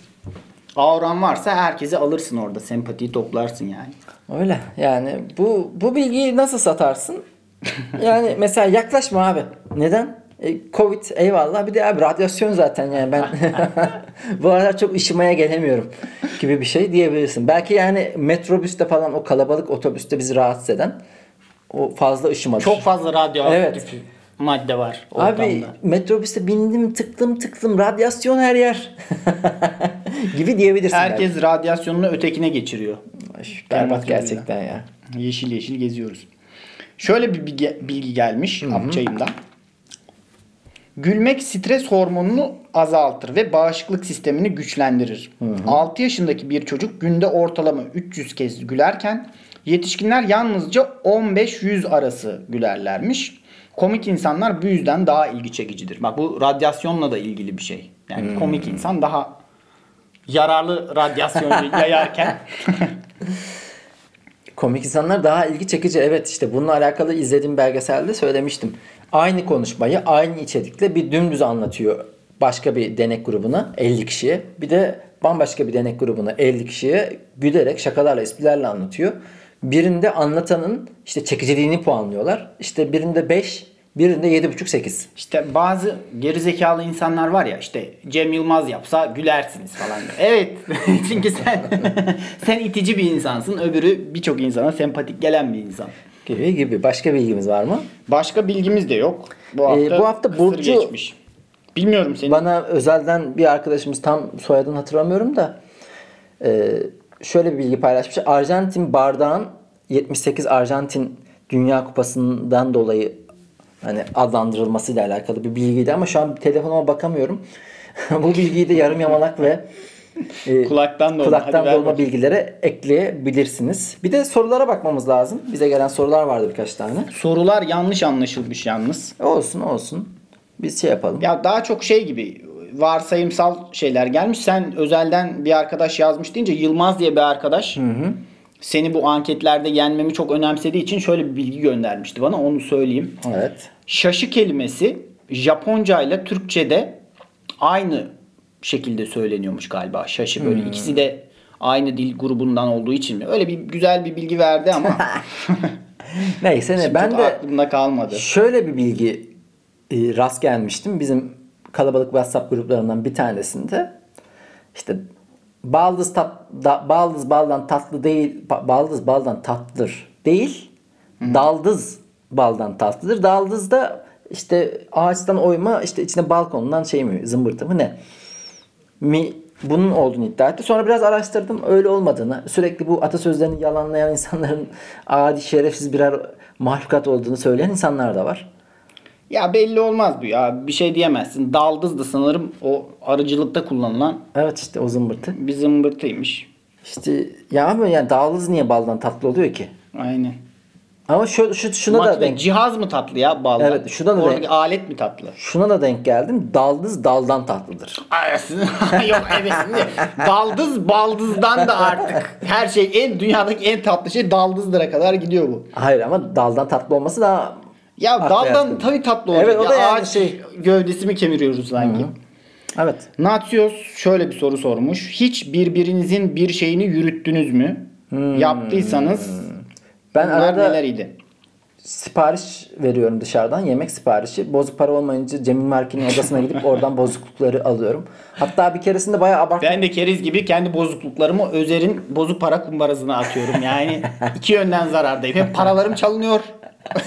auran varsa herkese alırsın orada. Sempatiyi toplarsın yani. Öyle. Yani bu bilgiyi nasıl satarsın? Yani mesela yaklaşma abi. Neden? Covid eyvallah, bir de abi radyasyon zaten yani ben bu aralar çok ışımaya gelemiyorum gibi bir şey diyebilirsin. Belki yani metrobüste falan o kalabalık otobüste bizi rahatsız eden o fazla ışımadır. Çok fazla radyoaktif madde var ortamda. Abi metrobüste bindim tıklım radyasyon her yer gibi diyebilirsin. Herkes belki radyasyonunu ötekine geçiriyor. Berbat gerçekten ya. Yeşil geziyoruz. Şöyle bir bilgi gelmiş Akçay'ımdan. Gülmek stres hormonunu azaltır ve bağışıklık sistemini güçlendirir. 6 yaşındaki bir çocuk günde ortalama 300 kez gülerken yetişkinler yalnızca 15-100 arası gülerlermiş. Komik insanlar bu yüzden daha ilgi çekicidir. Bak bu radyasyonla da ilgili bir şey. Yani komik insan daha yararlı radyasyon yayarken. Komik insanlar daha ilgi çekici. Evet, işte bununla alakalı izlediğim belgeselde söylemiştim. Aynı konuşmayı aynı içerikle bir dümdüz anlatıyor başka bir denek grubuna 50 kişiye. Bir de bambaşka bir denek grubuna 50 kişiye gülerek, şakalarla, esprilerle anlatıyor. Birinde anlatanın çekiciliğini puanlıyorlar. Birinde 5, birinde 7,5-8. Bazı gerizekalı insanlar var ya, Cem Yılmaz yapsa gülersiniz falan. Evet. Çünkü sen itici bir insansın. Öbürü birçok insana sempatik gelen bir insan. Gibi. Başka bilgimiz var mı? Başka bilgimiz de yok. Bu hafta Burcu geçmiş. Bilmiyorum seni. Bana özelden bir arkadaşımız, tam soyadını hatırlamıyorum da, şöyle bir bilgi paylaşmış. Arjantin bardağın 78 Arjantin Dünya Kupası'ndan dolayı adlandırılmasıyla alakalı bir bilgiydi ama şu an telefonuma bakamıyorum. Bu bilgiyi de yarım yamalak ve kulaktan dolma bilgilere ekleyebilirsiniz. Bir de sorulara bakmamız lazım. Bize gelen sorular vardı birkaç tane. Sorular yanlış anlaşılmış yalnız. Olsun. Biz yapalım. Ya daha çok gibi varsayımsal şeyler gelmiş. Sen özelden bir arkadaş yazmış deyince Yılmaz diye bir arkadaş seni bu anketlerde yenmemi çok önemsediği için şöyle bir bilgi göndermişti bana. Onu söyleyeyim. Evet. Şaşı kelimesi Japonca ile Türkçe'de aynı şekilde söyleniyormuş galiba. Şaşı böyle ikisi de aynı dil grubundan olduğu için mi? Öyle bir güzel bir bilgi verdi ama. Neyse ne ben de aklımda kalmadı. Şöyle bir bilgi rast gelmiştim. Bizim kalabalık WhatsApp gruplarından bir tanesinde işte baldız baldan tatlı değil, baldız baldan tatlıdır değil, daldız baldan tatlıdır. Daldız da işte ağaçtan oyma, işte içine balkonundan şey mi, zımbırtı mı ne mi bunun olduğunu iddia etti. Sonra biraz araştırdım, öyle olmadığını, sürekli bu atasözlerini yalanlayan insanların adi şerefsiz birer mahlukat olduğunu söyleyen insanlar da var. Ya belli olmaz bu ya. Bir şey diyemezsin. Daldız da sanırım o arıcılıkta kullanılan. Evet işte o zımbırtı. Bir zımbırtıymış. İşte ya ama yani daldız niye baldan tatlı oluyor ki? Aynen. Ama şuna da denk. Cihaz mı tatlı ya baldan? Evet şuna da oradaki denk. Alet mi tatlı? Şuna da denk geldim. Daldız daldan tatlıdır. Yok evet şimdi. Daldız baldızdan da artık. Her şey dünyadaki en tatlı şey daldızlara kadar gidiyor bu. Hayır ama daldan tatlı olması daha... Ya daldan tabii tatlı olacak. Evet, o da ya yani şey gövdesi mi kemiriyoruz sanki. Hı-hı. Evet. Natsios şöyle bir soru sormuş. Hiç birbirinizin bir şeyini yürüttünüz mü? Yaptıysanız ben arada neleriydi? Sipariş veriyorum dışarıdan, yemek siparişi. Bozuk para olmayınca Cemil Meriç'in odasına gidip oradan bozuklukları alıyorum. Hatta bir keresinde bayağı abarttım. Ben de keriz gibi kendi bozukluklarımı Özer'in bozuk para kumbarasına atıyorum. Yani iki yönden zarardayım. Hep paralarım çalınıyor.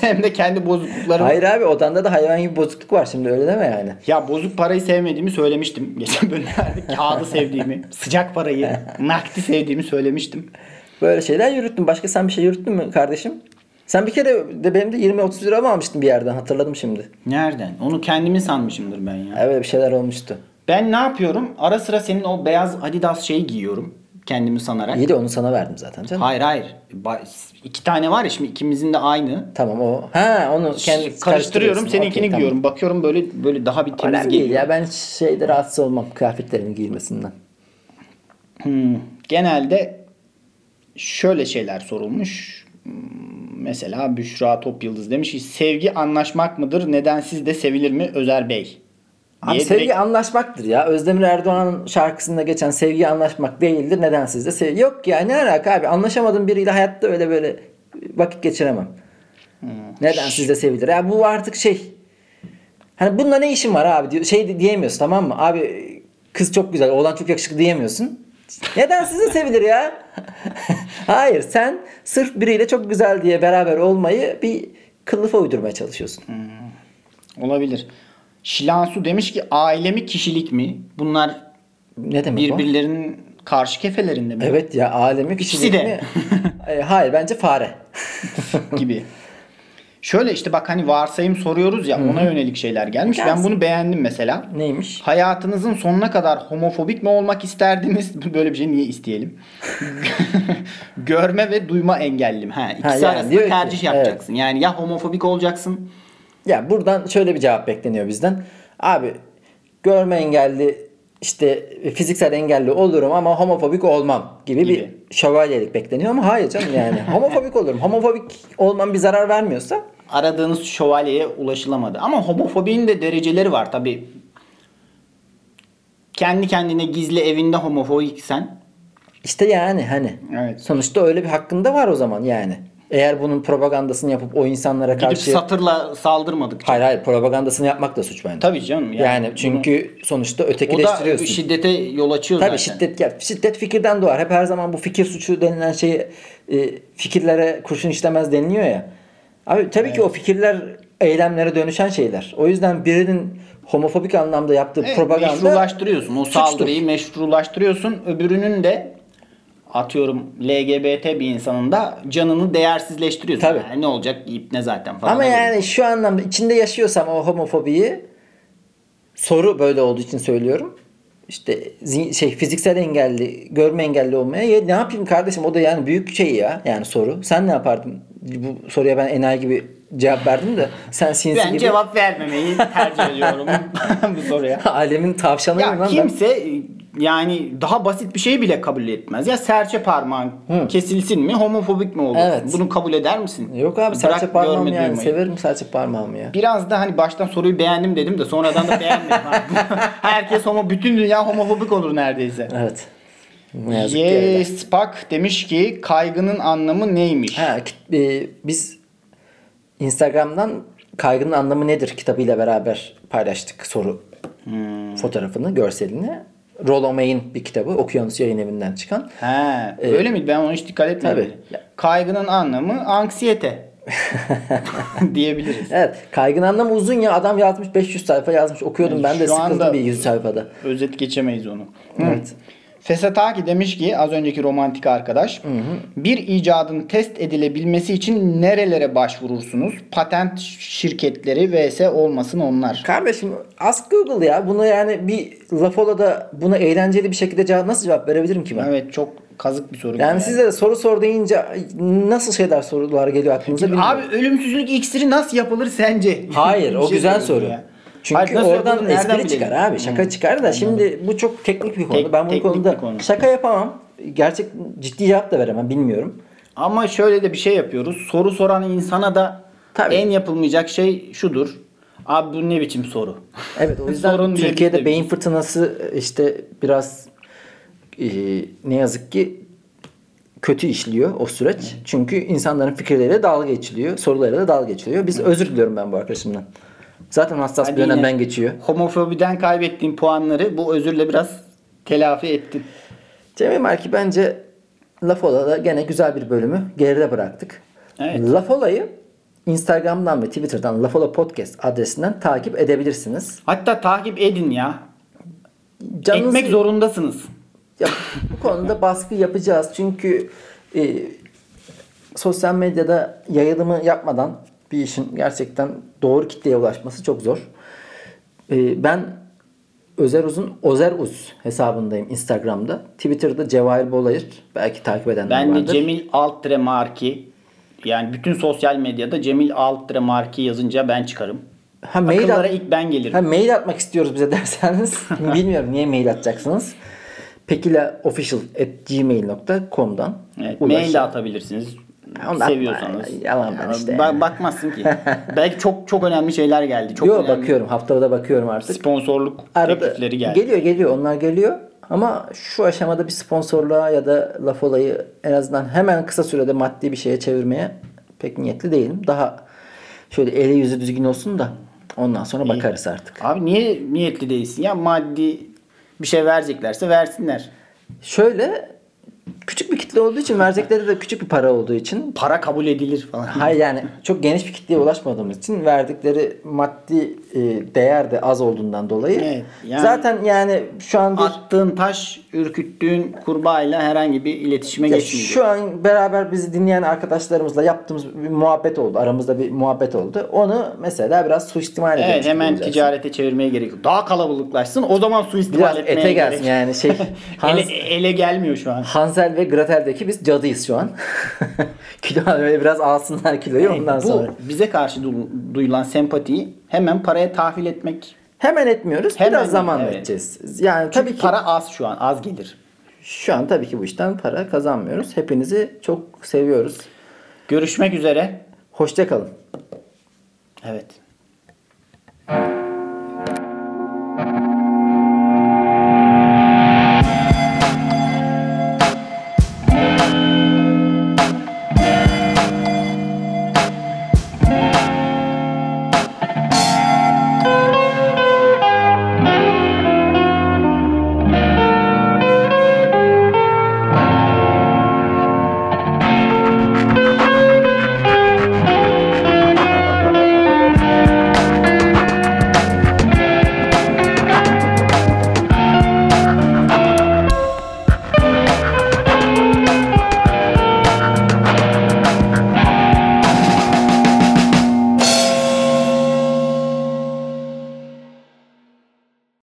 Hem de kendi bozukluklarım. Hayır abi odanda da hayvan gibi bozukluk var şimdi, öyle deme yani. Ya bozuk parayı sevmediğimi söylemiştim. Geçen bölümlerde kağıdı sevdiğimi, sıcak parayı, nakdi sevdiğimi söylemiştim. Böyle şeyler yürüttüm. Başka sen bir şey yürüttün mü kardeşim? Sen bir kere de benim de 20-30 lira mı almıştın bir yerden, hatırladım şimdi. Nereden? Onu kendimi sanmışımdır ben ya. Evet bir şeyler olmuştu. Ben ne yapıyorum? Ara sıra senin o beyaz Adidas şeyi giyiyorum. Kendimi sanarak. İyi de onu sana verdim zaten canım. Hayır. İki tane var ya şimdi, ikimizin de aynı. Tamam o. Ha onu karıştırıyorum. Seninkini okay, giyiyorum. Tamam. Bakıyorum böyle daha bir temiz geliyor. Değil ya, ben şeyde rahatsız olmam kıyafetlerimin giyilmesinden. Genelde şöyle şeyler sorulmuş. Mesela Büşra Topyıldız demiş ki sevgi anlaşmak mıdır? Neden siz de sevilir mi Özer Bey? Abi sevgi anlaşmaktır ya. Özdemir Erdoğan'ın şarkısında geçen sevgi anlaşmak değildir. Neden sizde sevgi? Yok ya ne alaka abi. Anlaşamadığım biriyle hayatta öyle böyle vakit geçiremem. Neden sizde sevilir? Ya bu artık şey. Hani bununla ne işin var abi? Şey diyemiyorsun, tamam mı? Abi kız çok güzel, oğlan çok yakışıklı diyemiyorsun. Neden sizde sevilir ya? Hayır, sen sırf biriyle çok güzel diye beraber olmayı bir kılıfa uydurmaya çalışıyorsun. Olabilir. Şilansu demiş ki aile mi kişilik mi? Bunlar ne demek birbirlerinin o? Karşı kefelerinde mi? Evet ya, aile mi kişilik mi? Hayır bence fare. gibi. Şöyle işte bak hani varsayım soruyoruz ya, ona yönelik şeyler gelmiş. Gelsin. Ben bunu beğendim mesela. Neymiş? Hayatınızın sonuna kadar homofobik mi olmak isterdiniz? Böyle bir şey niye isteyelim? Görme ve duyma engellim. İkisi yani arasında tercih yapacaksın. Evet. Yani ya homofobik olacaksın. Ya buradan şöyle bir cevap bekleniyor bizden. Abi görme engelli, işte fiziksel engelli olurum ama homofobik olmam gibi. Bir şövalyelik bekleniyor ama hayır canım yani. Homofobik olurum. Homofobik olmam bir zarar vermiyorsa. Aradığınız şövalyeye ulaşılamadı. Ama homofobinin de dereceleri var tabii. Kendi kendine gizli evinde homofobiksen. İşte yani hani. Evet. Sonuçta öyle bir hakkın da var o zaman yani. Eğer bunun propagandasını yapıp o insanlara gidip karşı... Gidip satırla saldırmadıkça. Hayır. Propagandasını yapmak da suç bence. Tabii canım. Yani çünkü bunu... sonuçta ötekileştiriyorsun. O da şiddete yol açıyor tabii zaten. Tabii şiddet fikirden doğar. Hep her zaman bu fikir suçu denilen şey, fikirlere kurşun işlemez deniliyor ya. Abi tabii ki o fikirler eylemlere dönüşen şeyler. O yüzden birinin homofobik anlamda yaptığı propaganda... Meşrulaştırıyorsun. O saldırıyı meşrulaştırıyorsun. Öbürünün de... Atıyorum LGBT bir insanın da canını değersizleştiriyorsun. Tabii. Yani ne olacak yiyip ne zaten falan. Ama yani şu anlamda içinde yaşıyorsam o homofobiyi, soru böyle olduğu için söylüyorum. İşte fiziksel engelli, görme engelli olmaya ne yapayım kardeşim, o da yani büyük şey ya yani soru. Sen ne yapardın? Bu soruya ben enayi gibi cevap verdim de sen sinsi gibi. Ben cevap vermemeyi tercih ediyorum bu soruya. Alemin tavşanıyım lan ben. Ya kimse yani daha basit bir şey bile kabul etmez. Ya serçe parmağın kesilsin mi? Homofobik mi olursun? Evet. Bunu kabul eder misin? Yok abi, serçe parmağım yani. Duymayı. Severim serçe parmağımı ya. Biraz da hani baştan soruyu beğendim dedim de sonradan da beğenmedim. Herkes bütün dünya homofobik olur neredeyse. Evet. Yes Pak demiş ki kaygının anlamı neymiş? Biz Instagram'dan kaygının anlamı nedir kitabıyla beraber paylaştık soru fotoğrafını, görselini. Rollo May'in bir kitabı, Okyanus Yayın Evi'nden çıkan. Öyle mi? Ben ona hiç dikkat etmedim. Kaygının anlamı anksiyete diyebiliriz. Evet. Kaygının anlamı uzun ya. Adam yazmış, 500 sayfa yazmış. Okuyordum yani ben de, sıkıldım bir 100 sayfada. Özet geçemeyiz onu. Evet. Fesataki demiş ki az önceki romantik arkadaş, bir icadın test edilebilmesi için nerelere başvurursunuz? Patent şirketleri vs. olmasın onlar. Kardeşim ask Google ya. Buna yani bir Lafola'da buna eğlenceli bir şekilde nasıl cevap verebilirim ki ben? Evet, çok kazık bir soru. Yani size de soru sor deyince nasıl sorular geliyor aklınıza bilmiyorum. Abi ölümsüzlük iksiri nasıl yapılır sence? Hayır o güzel soru. Ya. Çünkü hayır, oradan espri çıkar abi. Şaka çıkar da şimdi bu çok teknik bir konu. Ben bu konuda şaka yapamam. Gerçek ciddi cevap da veremem. Bilmiyorum. Ama şöyle de bir şey yapıyoruz. Soru soran insana da en yapılmayacak şey şudur. Abi bu ne biçim soru? Evet, o yüzden sorun Türkiye'de beyin fırtınası işte biraz ne yazık ki kötü işliyor o süreç. Çünkü insanların fikirleriyle dalga geçiliyor. Sorularıyla da dalga geçiliyor. Özür diliyorum ben bu arkadaşımdan. Zaten hassas bir dönemden geçiyor. Homofobiden kaybettiğin puanları bu özürle biraz telafi ettin. Cemil Marki bence Lafola'da gene güzel bir bölümü geride bıraktık. Evet. Lafola'yı Instagram'dan ve Twitter'dan Lafola Podcast adresinden takip edebilirsiniz. Hatta takip edin ya. Etmek zorundasınız. Ya, bu konuda baskı yapacağız. Çünkü sosyal medyada yayılımı yapmadan bir işin gerçekten doğru kitleye ulaşması çok zor. Ben Özer Uz hesabındayım Instagram'da. Twitter'da Cevahir Bolayır. Belki takip edenler vardır. Ben de Cemil Altremarki. Yani bütün sosyal medyada Cemil Altremarki yazınca ben çıkarım. Akıllara ilk ben gelirim. Mail atmak istiyoruz bize derseniz. Bilmiyorum niye mail atacaksınız. pekilaofficial@gmail.com'dan evet, mail de atabilirsiniz. Onu seviyorsanız. Yalan ben işte. Bakmazsın ki. Belki çok çok önemli şeyler geldi. Çok önemli. Bakıyorum. Haftada da bakıyorum artık. Sponsorluk teklifleri geldi. Geliyor. Onlar geliyor. Ama şu aşamada bir sponsorluğa ya da Lafola'yı en azından hemen kısa sürede maddi bir şeye çevirmeye pek niyetli değilim. Daha şöyle eli yüzü düzgün olsun da ondan sonra bakarız artık. Abi niye niyetli değilsin? Ya maddi bir şey vereceklerse versinler. Şöyle küçük bir kitle olduğu için, verecekleri de küçük bir para olduğu için. Para kabul edilir falan. Hayır yani çok geniş bir kitleye ulaşmadığımız için verdikleri maddi değer de az olduğundan dolayı. Evet, yani zaten yani şu an attığın taş, ürküttüğün kurbağayla herhangi bir iletişime geçmeyecek. Şu an beraber bizi dinleyen arkadaşlarımızla yaptığımız bir muhabbet oldu. Aramızda bir muhabbet oldu. Onu mesela biraz suistimal edelim. Evet, hemen ticarete çevirmeye gerek yok. Daha kalabalıklaşsın. O zaman suistimal etmeye gerek. Ete gelsin yani şey. Ele gelmiyor şu an. Hansel ve Gretel'deki biz cadıyız şu an. Kilo böyle biraz alsınlar kiloyu ondan sonra. Bize karşı duyulan sempatiyi hemen paraya tahvil etmek. Hemen etmiyoruz. Biraz zaman edeceğiz. Yani tabii ki para az şu an. Az gelir. Şu an tabii ki bu işten para kazanmıyoruz. Hepinizi çok seviyoruz. Görüşmek üzere. Hoşça kalın. Evet.